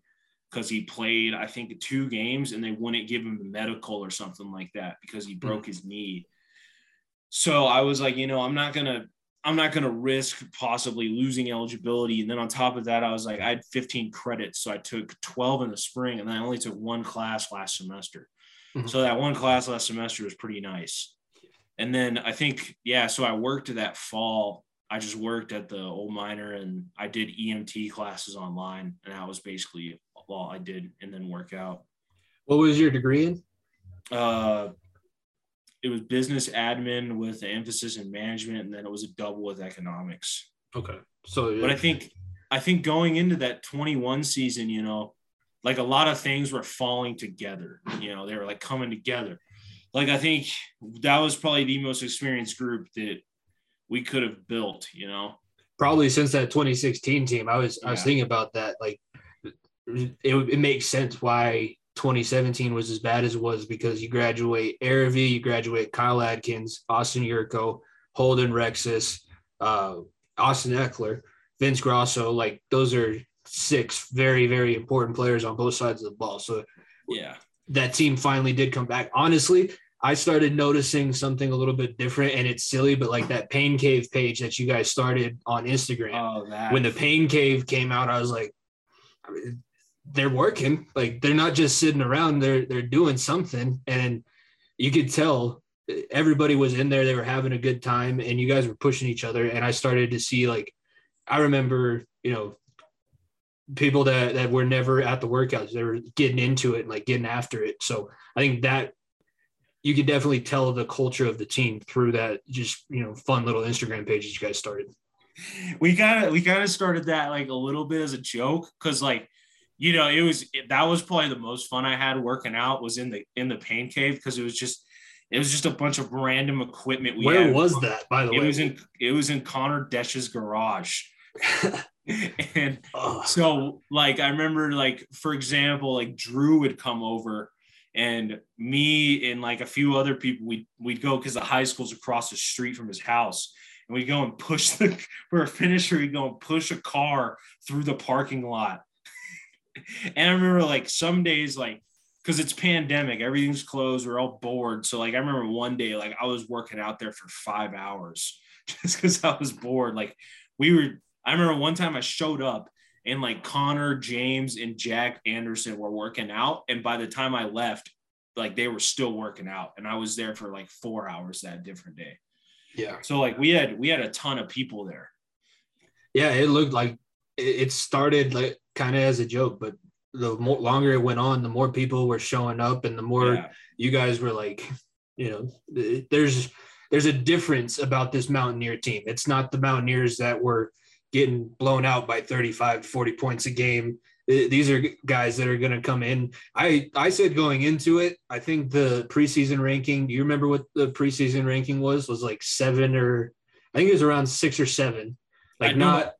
because he played, I think, 2 games and they wouldn't give him the medical or something like that because he broke his knee. So I was like, you know, I'm not going to risk possibly losing eligibility. And then on top of that, I was like, I had 15 credits. So I took 12 in the spring, and then I only took one class last semester. Mm-hmm. So that one class last semester was pretty nice. And then I think, yeah, so I worked that fall. I just worked at the Old Miner, and I did EMT classes online. And that was basically all I did, and then work out. What was your degree in? It was business admin with an emphasis in management, and then it was a double with economics. Okay. So, yeah. But I think going into that 21 season, you know, like a lot of things were falling together, you know, they were like coming together. Like, I think that was probably the most experienced group that we could have built, you know, probably since that 2016 team. I was thinking about that. Like it makes sense why 2017 was as bad as it was, because you graduate Aravie, you graduate Kyle Adkins, Austin Yurko, Holden Rexis, Austin Eckler, Vince Grosso. Like, those are 6 very, very important players on both sides of the ball. So yeah, that team finally did come back. Honestly, I started noticing something a little bit different, and it's silly, but like that Pain Cave page that you guys started on Instagram, when the Pain Cave came out, I was like, I mean, they're working. Like, they're not just sitting around, they're doing something. And you could tell everybody was in there. They were having a good time, and you guys were pushing each other. And I started to see, like, I remember, you know, people that were never at the workouts, they were getting into it and like getting after it. So I think that you could definitely tell the culture of the team through that, just, you know, fun little Instagram page that you guys started. We kind of started that like a little bit as a joke. 'Cause like, you know, that was probably the most fun I had working out was in the Pain Cave, because it was just a bunch of random equipment. Where was that, by the way? It was in Connor Desch's garage. And so, like, I remember, like, for example, like Drew would come over, and me and like a few other people, we'd go, because the high school's across the street from his house. And we'd go and for a finisher, we'd go and push a car through the parking lot. And I remember, like, some days, like, because it's pandemic, everything's closed, we're all bored. So, like, I remember one day, like, I was working out there for 5 hours just because I was bored. Like, I remember one time I showed up and like Connor, James, and Jack Anderson were working out. And by the time I left, like they were still working out, and I was there for like 4 hours that different day. Yeah. So like we had a ton of people there. Yeah. It looked like it started like kind of as a joke, but the more longer it went on, the more people were showing up, and the more you guys were like, you know, there's a difference about this Mountaineer team. It's not the Mountaineers that were getting blown out by 35 to 40 points a game. These are guys that are going to come in. I said going into it, I think the preseason ranking, do you remember what the preseason ranking was like seven, or I think it was around 6 or 7, like not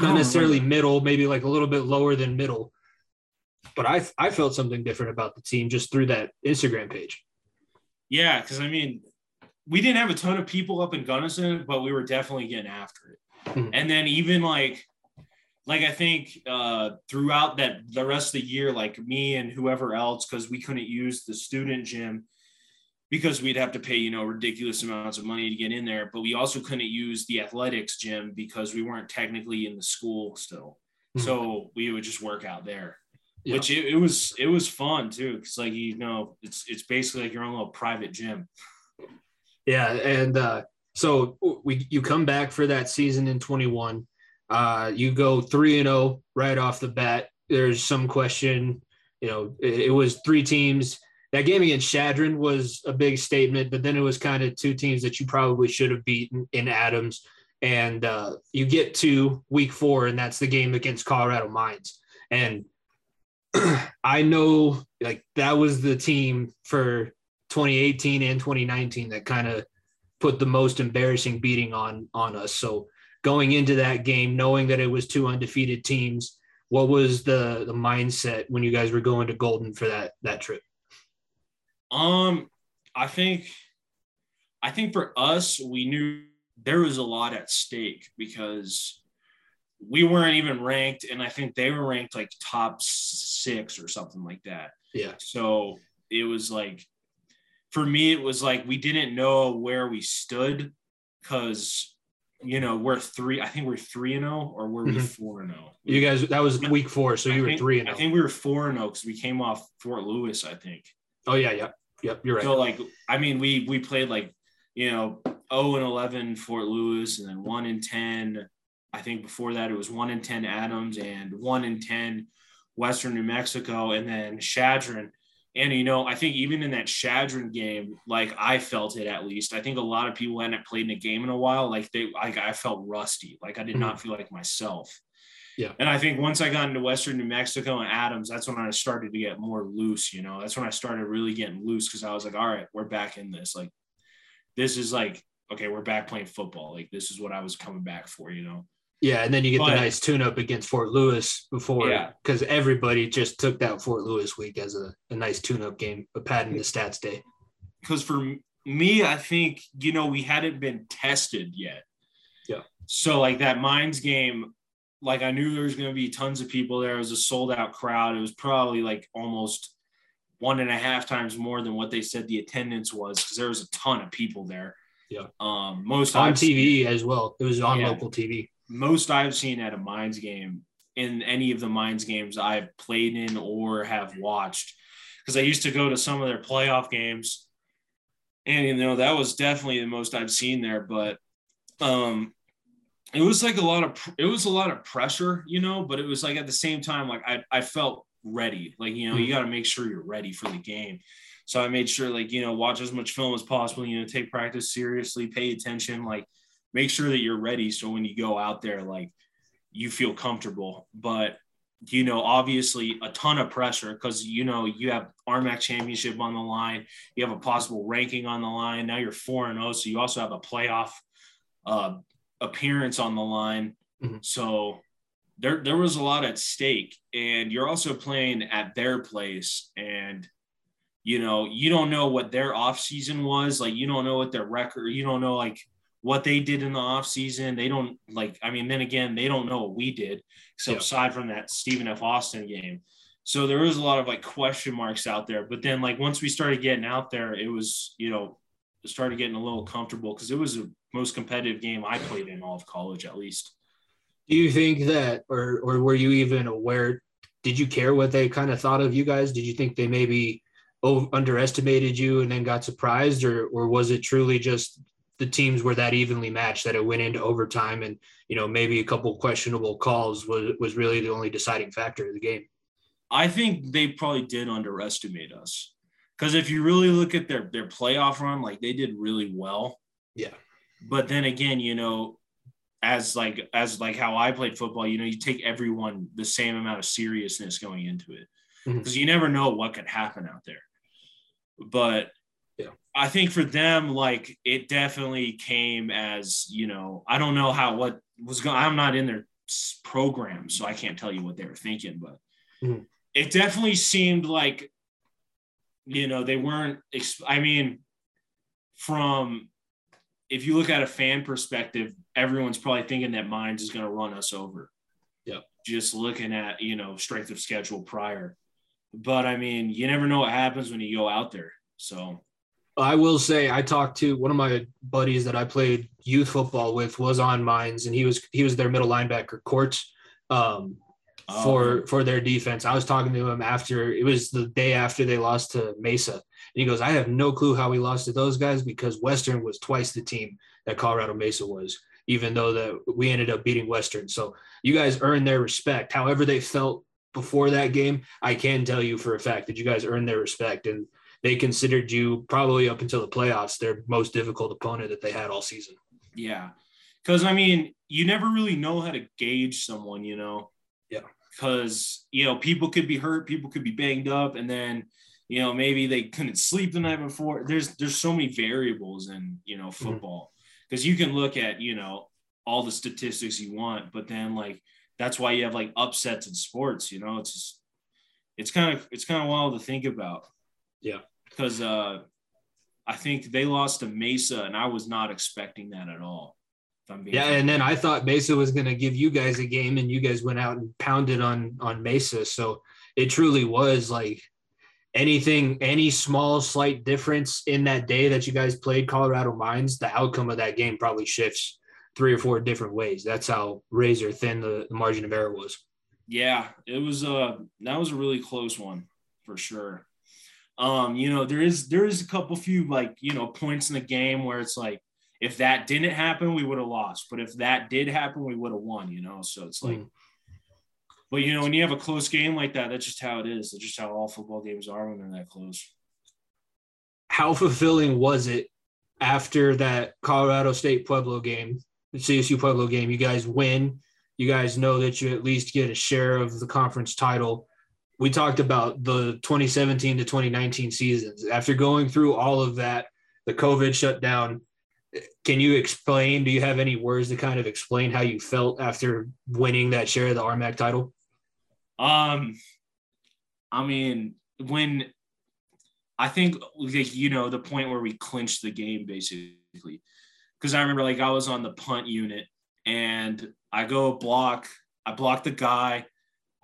necessarily middle, maybe like a little bit lower than middle. But I felt something different about the team just through that Instagram page. Yeah, because, I mean, we didn't have a ton of people up in Gunnison, but we were definitely getting after it. Mm-hmm. And then even, like I think throughout that the rest of the year, like me and whoever else, because we couldn't use the student gym because we'd have to pay, you know, ridiculous amounts of money to get in there. But we also couldn't use the athletics gym because we weren't technically in the school still. Mm-hmm. So we would just work out there. Yeah. Which it was fun too, because like, you know, it's basically like your own little private gym. Yeah, and so you come back for that season in 21. You go 3-0 right off the bat. There's some question, you know, it was three teams. That game against Chadron was a big statement, but then it was kind of two teams that you probably should have beaten in Adams, and you get to week 4, and that's the game against Colorado Mines. And I know, like, that was the team for 2018 and 2019 that kind of put the most embarrassing beating on us. So going into that game, knowing that it was two undefeated teams, what was the mindset when you guys were going to Golden for that trip? I think for us, we knew there was a lot at stake because we weren't even ranked, and I think they were ranked like top 6 or something like that. Yeah. So it was like, for me, it was like we didn't know where we stood because, you know, we're 3-0, or were we 4-0? You guys, that was week 4, so you were 3-0. I think we were 4-0 because we came off Fort Lewis, I think. Oh yeah, yeah, yep, you're right. So like, I mean, we played like, you know, 0-11 Fort Lewis, and then 1-10. I think before that it was 1-10 Adams and 1-10 Western New Mexico, and then Chadron. And, you know, I think even in that Chadron game, like I felt it at least. I think a lot of people hadn't played in a game in a while. I felt rusty. Like I did not feel like myself. Yeah. And I think once I got into Western New Mexico and Adams, that's when I started to get more loose, you know. That's when I started really getting loose because I was like, all right, we're back in this. Like this is like, okay, we're back playing football. Like this is what I was coming back for, you know. Yeah, and then you get the nice tune-up against Fort Lewis because everybody just took that Fort Lewis week as a nice tune-up game, a padding the stats day. Because for me, I think, you know, we hadn't been tested yet. Yeah. So, like, that Mines game, like, I knew there was going to be tons of people there. It was a sold-out crowd. It was probably, like, almost 1.5 times more than what they said the attendance was because there was a ton of people there. Yeah. Most on TV as well. It was on local TV. Most I've seen at a Mines game in any of the Mines games I've played in or have watched, because I used to go to some of their playoff games, and, you know, that was definitely the most I've seen there. But it was like a lot of pressure, you know, but it was like at the same time, like I felt ready, like, you know, you got to make sure you're ready for the game. So I made sure, like, you know, watch as much film as possible, you know, take practice seriously, pay attention, like, make sure that you're ready so when you go out there, like, you feel comfortable. But, you know, obviously a ton of pressure because, you know, you have RMAC championship on the line. You have a possible ranking on the line. Now you're 4-0, so you also have a playoff appearance on the line. Mm-hmm. So there was a lot at stake. And you're also playing at their place, and – you know, you don't know what their offseason was. Like, you don't know what their record – you don't know, like, what they did in the offseason. They don't – like, I mean, then again, they don't know what we did. So aside from that Stephen F. Austin game. So there was a lot of, like, question marks out there. But then, like, once we started getting out there, it was, you know, it started getting a little comfortable because it was the most competitive game I played in all of college, at least. Do you think that, or were you even aware, did you care what they kind of thought of you guys? Did you think they maybe underestimated you and then got surprised, or was it truly just the teams were that evenly matched that it went into overtime and, you know, maybe a couple questionable calls was really the only deciding factor of the game? I think they probably did underestimate us, because if you really look at their playoff run, like, they did really well. Yeah. But then again, you know, as how I played football, you know, you take everyone the same amount of seriousness going into it, because you never know what could happen out there. But yeah, I think for them, like, it definitely came as, you know, I don't know how, what was going, I'm not in their program, so I can't tell you what they were thinking, but it definitely seemed like, you know, they weren't, I mean, if you look at a fan perspective, everyone's probably thinking that Mines is going to run us over. Yep. Just looking at, you know, strength of schedule prior. But, I mean, you never know what happens when you go out there. So I will say, I talked to one of my buddies that I played youth football with, was on Mines, and he was their middle linebacker, Courts, for their defense. I was talking to him after, it was the day after they lost to Mesa. And he goes, I have no clue how we lost to those guys, because Western was twice the team that Colorado Mesa was, even though that we ended up beating Western. So you guys earned their respect. However they felt before that game, I can tell you for a fact that you guys earned their respect, and they considered you probably up until the playoffs their most difficult opponent that they had all season. Yeah, because, I mean, you never really know how to gauge someone, you know. Yeah. Because, you know, people could be hurt, people could be banged up, and then – you know, maybe they couldn't sleep the night before. There's so many variables in, you know, football, because you can look at, you know, all the statistics you want, but then, like, that's why you have, like, upsets in sports. You know, it's just, it's kind of wild to think about. Yeah, because I think they lost to Mesa, and I was not expecting that at all. If I'm being honest. And then I thought Mesa was going to give you guys a game, and you guys went out and pounded on Mesa. So it truly was like, any small slight difference in that day that you guys played Colorado Mines, the outcome of that game probably shifts 3 or 4 different ways. That's how razor thin the margin of error was. Yeah, it was that was a really close one for sure. You know, there is a couple few, like, you know, points in the game where it's like, if that didn't happen, we would have lost, but if that did happen, we would have won, you know. So it's like, but, you know, when you have a close game like that, that's just how it is. That's just how all football games are when they're that close. How fulfilling was it after that Colorado State Pueblo game, the CSU Pueblo game? You guys win. You guys know that you at least get a share of the conference title. We talked about the 2017 to 2019 seasons. After going through all of that, the COVID shutdown, can you explain, do you have any words to kind of explain how you felt after winning that share of the RMAC title? I mean, when I think, like, you know, the point where we clinched the game, basically, because I remember, like, I was on the punt unit, and I block the guy,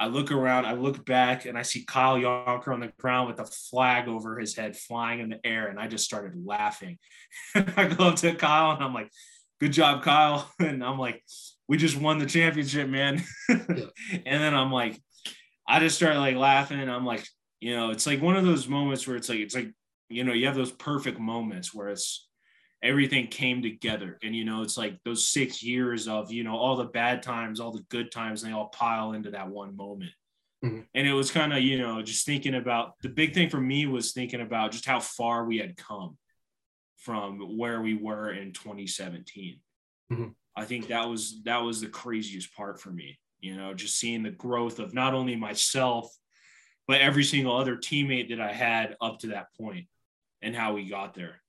I look around, I look back, and I see Kyle Yonker on the ground with a flag over his head flying in the air, and I just started laughing. I go up to Kyle, and I'm like, good job, Kyle. And I'm like, we just won the championship, man. Yeah. And then I'm like, I just started, like, laughing, and I'm like, you know, it's like one of those moments where it's like, you know, you have those perfect moments where it's everything came together. And, you know, it's like those 6 years of, you know, all the bad times, all the good times, and they all pile into that one moment. And it was kind of, you know, just thinking about, the big thing for me was thinking about just how far we had come from where we were in 2017. I think that was the craziest part for me, you know, just seeing the growth of not only myself, but every single other teammate that I had up to that point and how we got there.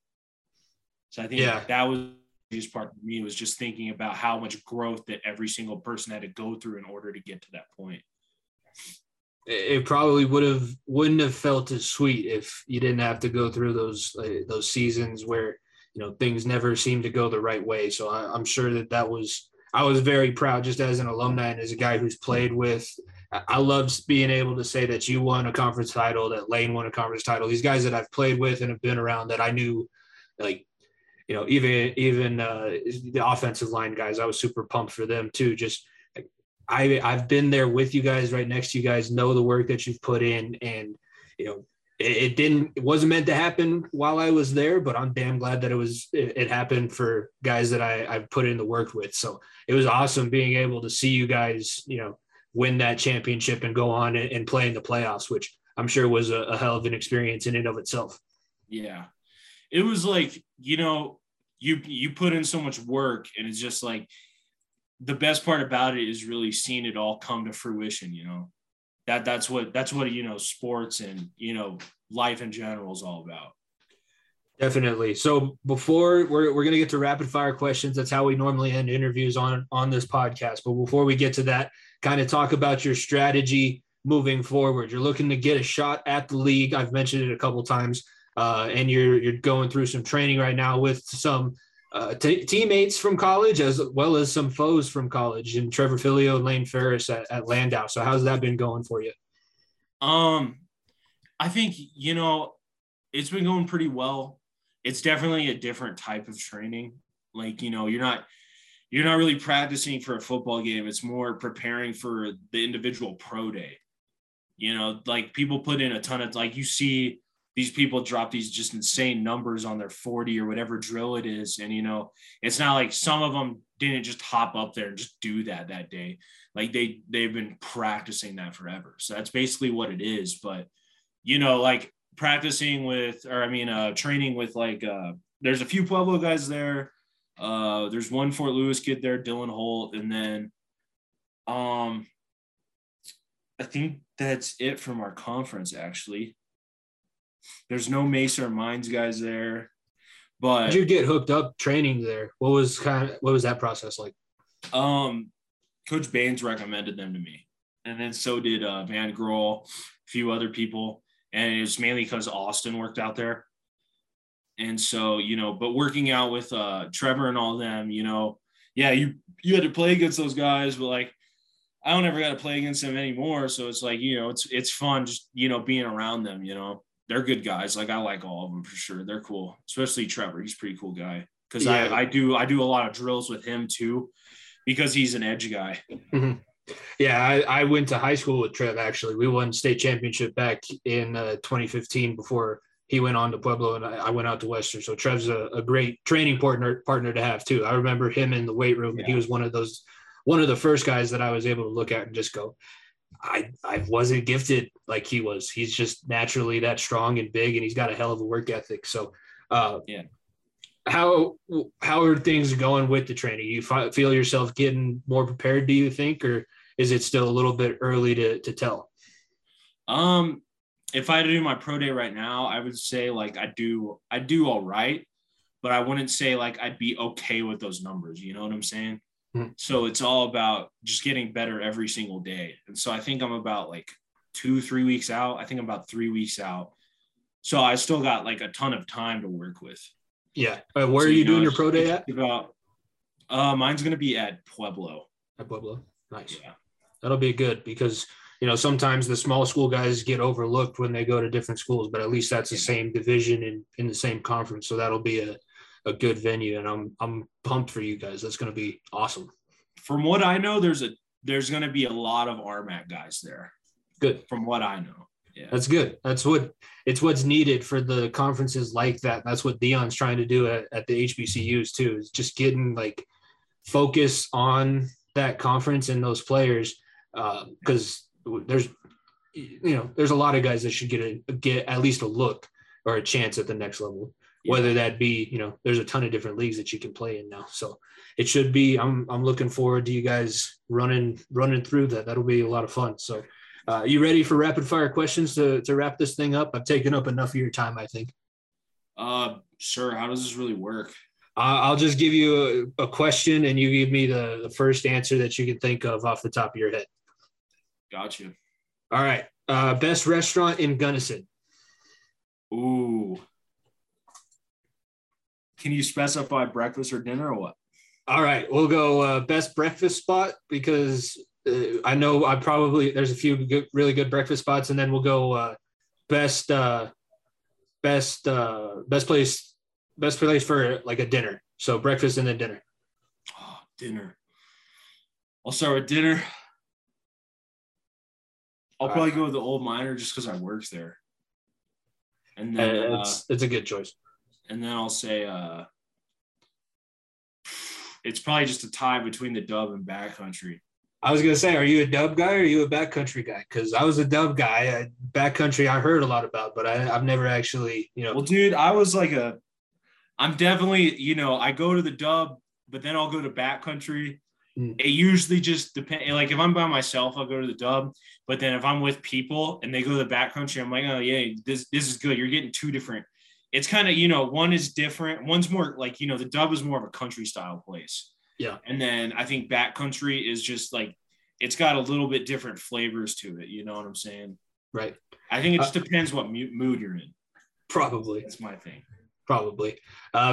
So I think that was just part of me, was just thinking about how much growth that every single person had to go through in order to get to that point. It probably wouldn't have felt as sweet if you didn't have to go through those seasons where, you know, things never seemed to go the right way. So I'm sure that was, I was very proud just as an alumni and as a guy who's played with. I loved being able to say that you won a conference title, that Lane won a conference title. These guys that I've played with and have been around that I knew, like, you know, even the offensive line guys, I was super pumped for them too. Just I've been there with you guys, right next to you guys, know the work that you've put in. And, you know, it wasn't meant to happen while I was there, but I'm damn glad that it happened for guys that I've put in the work with. So it was awesome being able to see you guys, you know, win that championship and go on and play in the playoffs, which I'm sure was a hell of an experience in and of itself. Yeah. It was like, you know, you put in so much work, and it's just like, the best part about it is really seeing it all come to fruition, you know. That's what you know, sports and, you know, life in general is all about. Definitely. So before we're going to get to rapid fire questions, that's how we normally end interviews on this podcast. But before we get to that, kind of talk about your strategy moving forward. You're looking to get a shot at the league. I've mentioned it a couple of times, and you're going through some training right now with some teammates from college, as well as some foes from college, and Trevor Filio and Lane Ferris at Landau. So how's that been going for you? I think, you know, it's been going pretty well. It's definitely a different type of training. Like, you know, you're not really practicing for a football game. It's more preparing for the individual pro day. You know, like people put in a ton of, like, you see these people drop these just insane numbers on their 40 or whatever drill it is. And, you know, it's not like some of them didn't just hop up there and just do that day. Like they've been practicing that forever. So that's basically what it is. But, you know, like training with like, there's a few Pueblo guys there. There's one Fort Lewis kid there, Dylan Holt. And then I think that's it from our conference, actually. There's no Mesa or Mines guys there, but how'd you get hooked up training there? What was that process like? Coach Baines recommended them to me, and then so did Van Grohl, a few other people, and it was mainly because Austin worked out there. And so, you know, but working out with Trevor and all them, you know, yeah, you had to play against those guys, but like, I don't ever got to play against them anymore. So it's like, you know, it's fun just, you know, being around them, you know. They're good guys. Like I like all of them for sure. They're cool, especially Trevor. He's a pretty cool guy because yeah. I do a lot of drills with him too, because he's an edge guy. Mm-hmm. Yeah, I went to high school with Trev. Actually, we won state championship back in 2015 before he went on to Pueblo and I went out to Western. So Trev's a great training partner to have too. I remember him in the weight room, yeah. And he was one of the first guys that I was able to look at and just go, I wasn't gifted like he was. He's just naturally that strong and big, and he's got a hell of a work ethic. So, yeah. How are things going with the training? You feel yourself getting more prepared, do you think, or is it still a little bit early to tell? If I had to do my pro day right now, I would say like I do all right, but I wouldn't say like I'd be okay with those numbers. You know what I'm saying? So it's all about just getting better every single day. And so I think I'm about like 3 weeks out. I think I'm about 3 weeks out. So I still got like a ton of time to work with. Yeah. Where are you doing your pro day at? Mine's going to be at Pueblo. At Pueblo. Nice. Yeah. That'll be good because, you know, sometimes the small school guys get overlooked when they go to different schools, but at least that's the same division and in the same conference. So that'll be a good venue, and I'm pumped for you guys. That's going to be awesome. From what I know, there's going to be a lot of RMAC guys there. Good. From what I know. Yeah. That's good. It's what's needed for the conferences like that. That's what Dion's trying to do at the HBCUs too, is just getting like focus on that conference and those players. Cause there's a lot of guys that should get at least a look or a chance at the next level. Whether that be, you know, there's a ton of different leagues that you can play in now. So it should be, I'm looking forward to you guys running through that. That'll be a lot of fun. So you ready for rapid fire questions to wrap this thing up? I've taken up enough of your time, I think. Sure. How does this really work? I'll just give you a question and you give me the first answer that you can think of off the top of your head. Gotcha. All right. Best restaurant in Gunnison. Ooh. Can you specify breakfast or dinner or what? All right, we'll go best breakfast spot because I know there's a few really good breakfast spots, and then we'll go best place for like a dinner. So breakfast and then dinner. Oh, dinner. I'll start with dinner. I'll probably go with the Old Miner just because I worked there. And then it's a good choice. And then I'll say it's probably just a tie between the Dub and Backcountry. I was going to say, are you a Dub guy or are you a Backcountry guy? Because I was a Dub guy. Backcountry I heard a lot about, but I've never actually, you know. Well, dude, I was like I'm definitely, you know, I go to the Dub, but then I'll go to Backcountry. It usually just depends. Like, if I'm by myself, I'll go to the Dub. But then if I'm with people and they go to the Backcountry, I'm like, oh, yeah, this is good. You're getting two different. It's kind of, you know, one is different. One's more like, you know, the Dub is more of a country-style place. Yeah. And then I think Backcountry is just like, it's got a little bit different flavors to it. You know what I'm saying? Right. I think it just depends what mood you're in. Probably. That's my thing. Probably.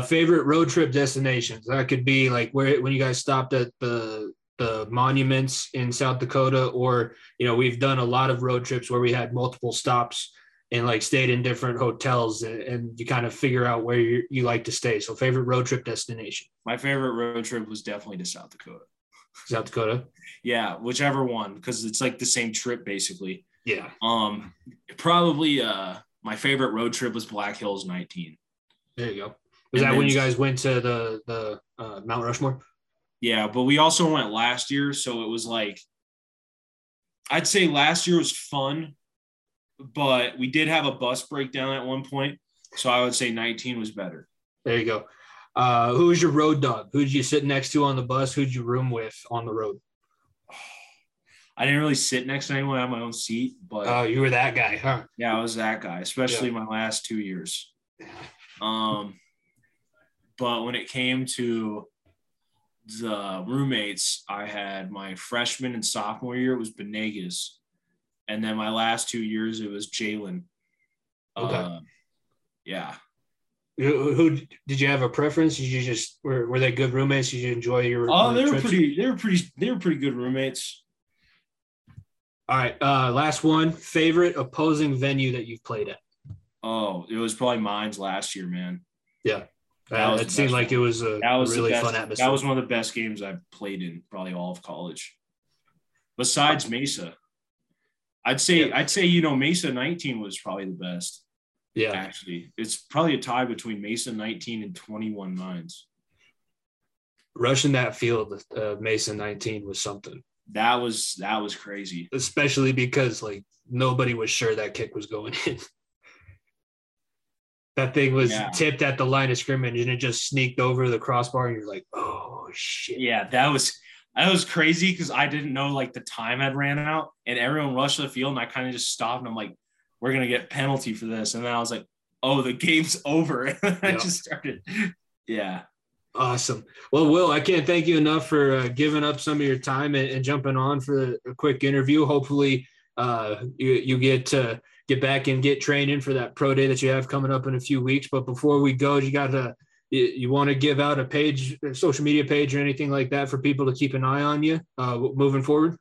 Favorite road trip destinations. That could be like when you guys stopped at the monuments in South Dakota, or, you know, we've done a lot of road trips where we had multiple stops and like stayed in different hotels, and you kind of figure out where you like to stay. So favorite road trip destination. My favorite road trip was definitely to South Dakota. South Dakota? Yeah, whichever one, because it's like the same trip basically. Yeah. Probably my favorite road trip was Black Hills 19. There you go. Was that when you guys went to the Mount Rushmore? Yeah, but we also went last year, so it was like – I'd say last year was fun, but we did have a bus breakdown at one point, so I would say 19 was better. There you go. Who was your road dog? Who did you sit next to on the bus? Who did you room with on the road? I didn't really sit next to anyone. I had my own seat. But oh, you were that guy, huh? Yeah, I was that guy, especially my last 2 years. But when it came to the roommates, I had my freshman and sophomore year, it was Benegas. And then my last 2 years, it was Jalen. Okay. Yeah. Who did you have a preference? Did you just, were they good roommates? Did you enjoy your? Oh, they were pretty good roommates. All right. Last one, favorite opposing venue that you've played at? Oh, it was probably Mines last year, man. Yeah. It seemed like it was a really fun atmosphere. That was one of the best games I've played in probably all of college. Besides Mesa. I'd say, you know, Mesa 19 was probably the best. Yeah. Actually, it's probably a tie between Mesa 19 and 21 Mines. Rushing that field, Mesa 19 was something. That was crazy. Especially because like nobody was sure that kick was going in. That thing was tipped at the line of scrimmage, and it just sneaked over the crossbar, and you're like, oh, shit. Yeah, that was crazy because I didn't know, like, the time had ran out, and everyone rushed to the field, and I kind of just stopped, and I'm like, we're going to get penalty for this. And then I was like, oh, the game's over. And I just started. Yeah. Awesome. Well, Will, I can't thank you enough for giving up some of your time and jumping on for a quick interview. Hopefully you get to get back and get training for that pro day that you have coming up in a few weeks. But before we go, you want to give out a page, a social media page or anything like that for people to keep an eye on you moving forward?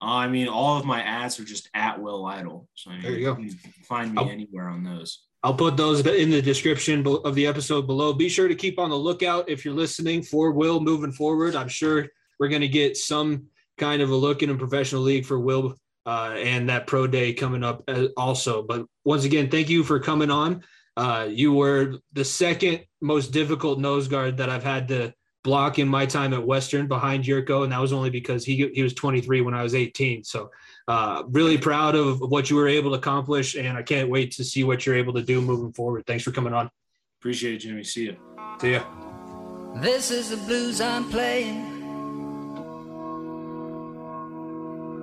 I mean, all of my ads are just at Will Lytle. So I mean, there you go. You can find me anywhere on those. I'll put those in the description of the episode below. Be sure to keep on the lookout if you're listening for Will moving forward. I'm sure we're going to get some kind of a look in a professional league for Will. And that pro day coming up also. But once again, thank you for coming on. You were the second most difficult nose guard that I've had to block in my time at Western behind Yurko, and that was only because he was 23 when I was 18. So really proud of what you were able to accomplish, and I can't wait to see what you're able to do moving forward. Thanks for coming on. Appreciate it, Jimmy. See you. See ya. This is the blues I'm playing.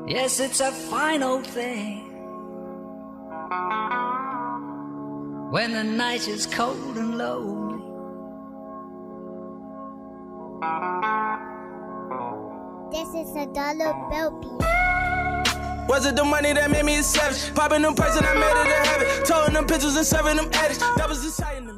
Yes, it's a fine old thing when the night is cold and lonely. This is a dollar bill beat. Was it the money that made me a savage? Popping them prices, I made it a habit. Towing them pictures and serving them addicts. That was deciding them.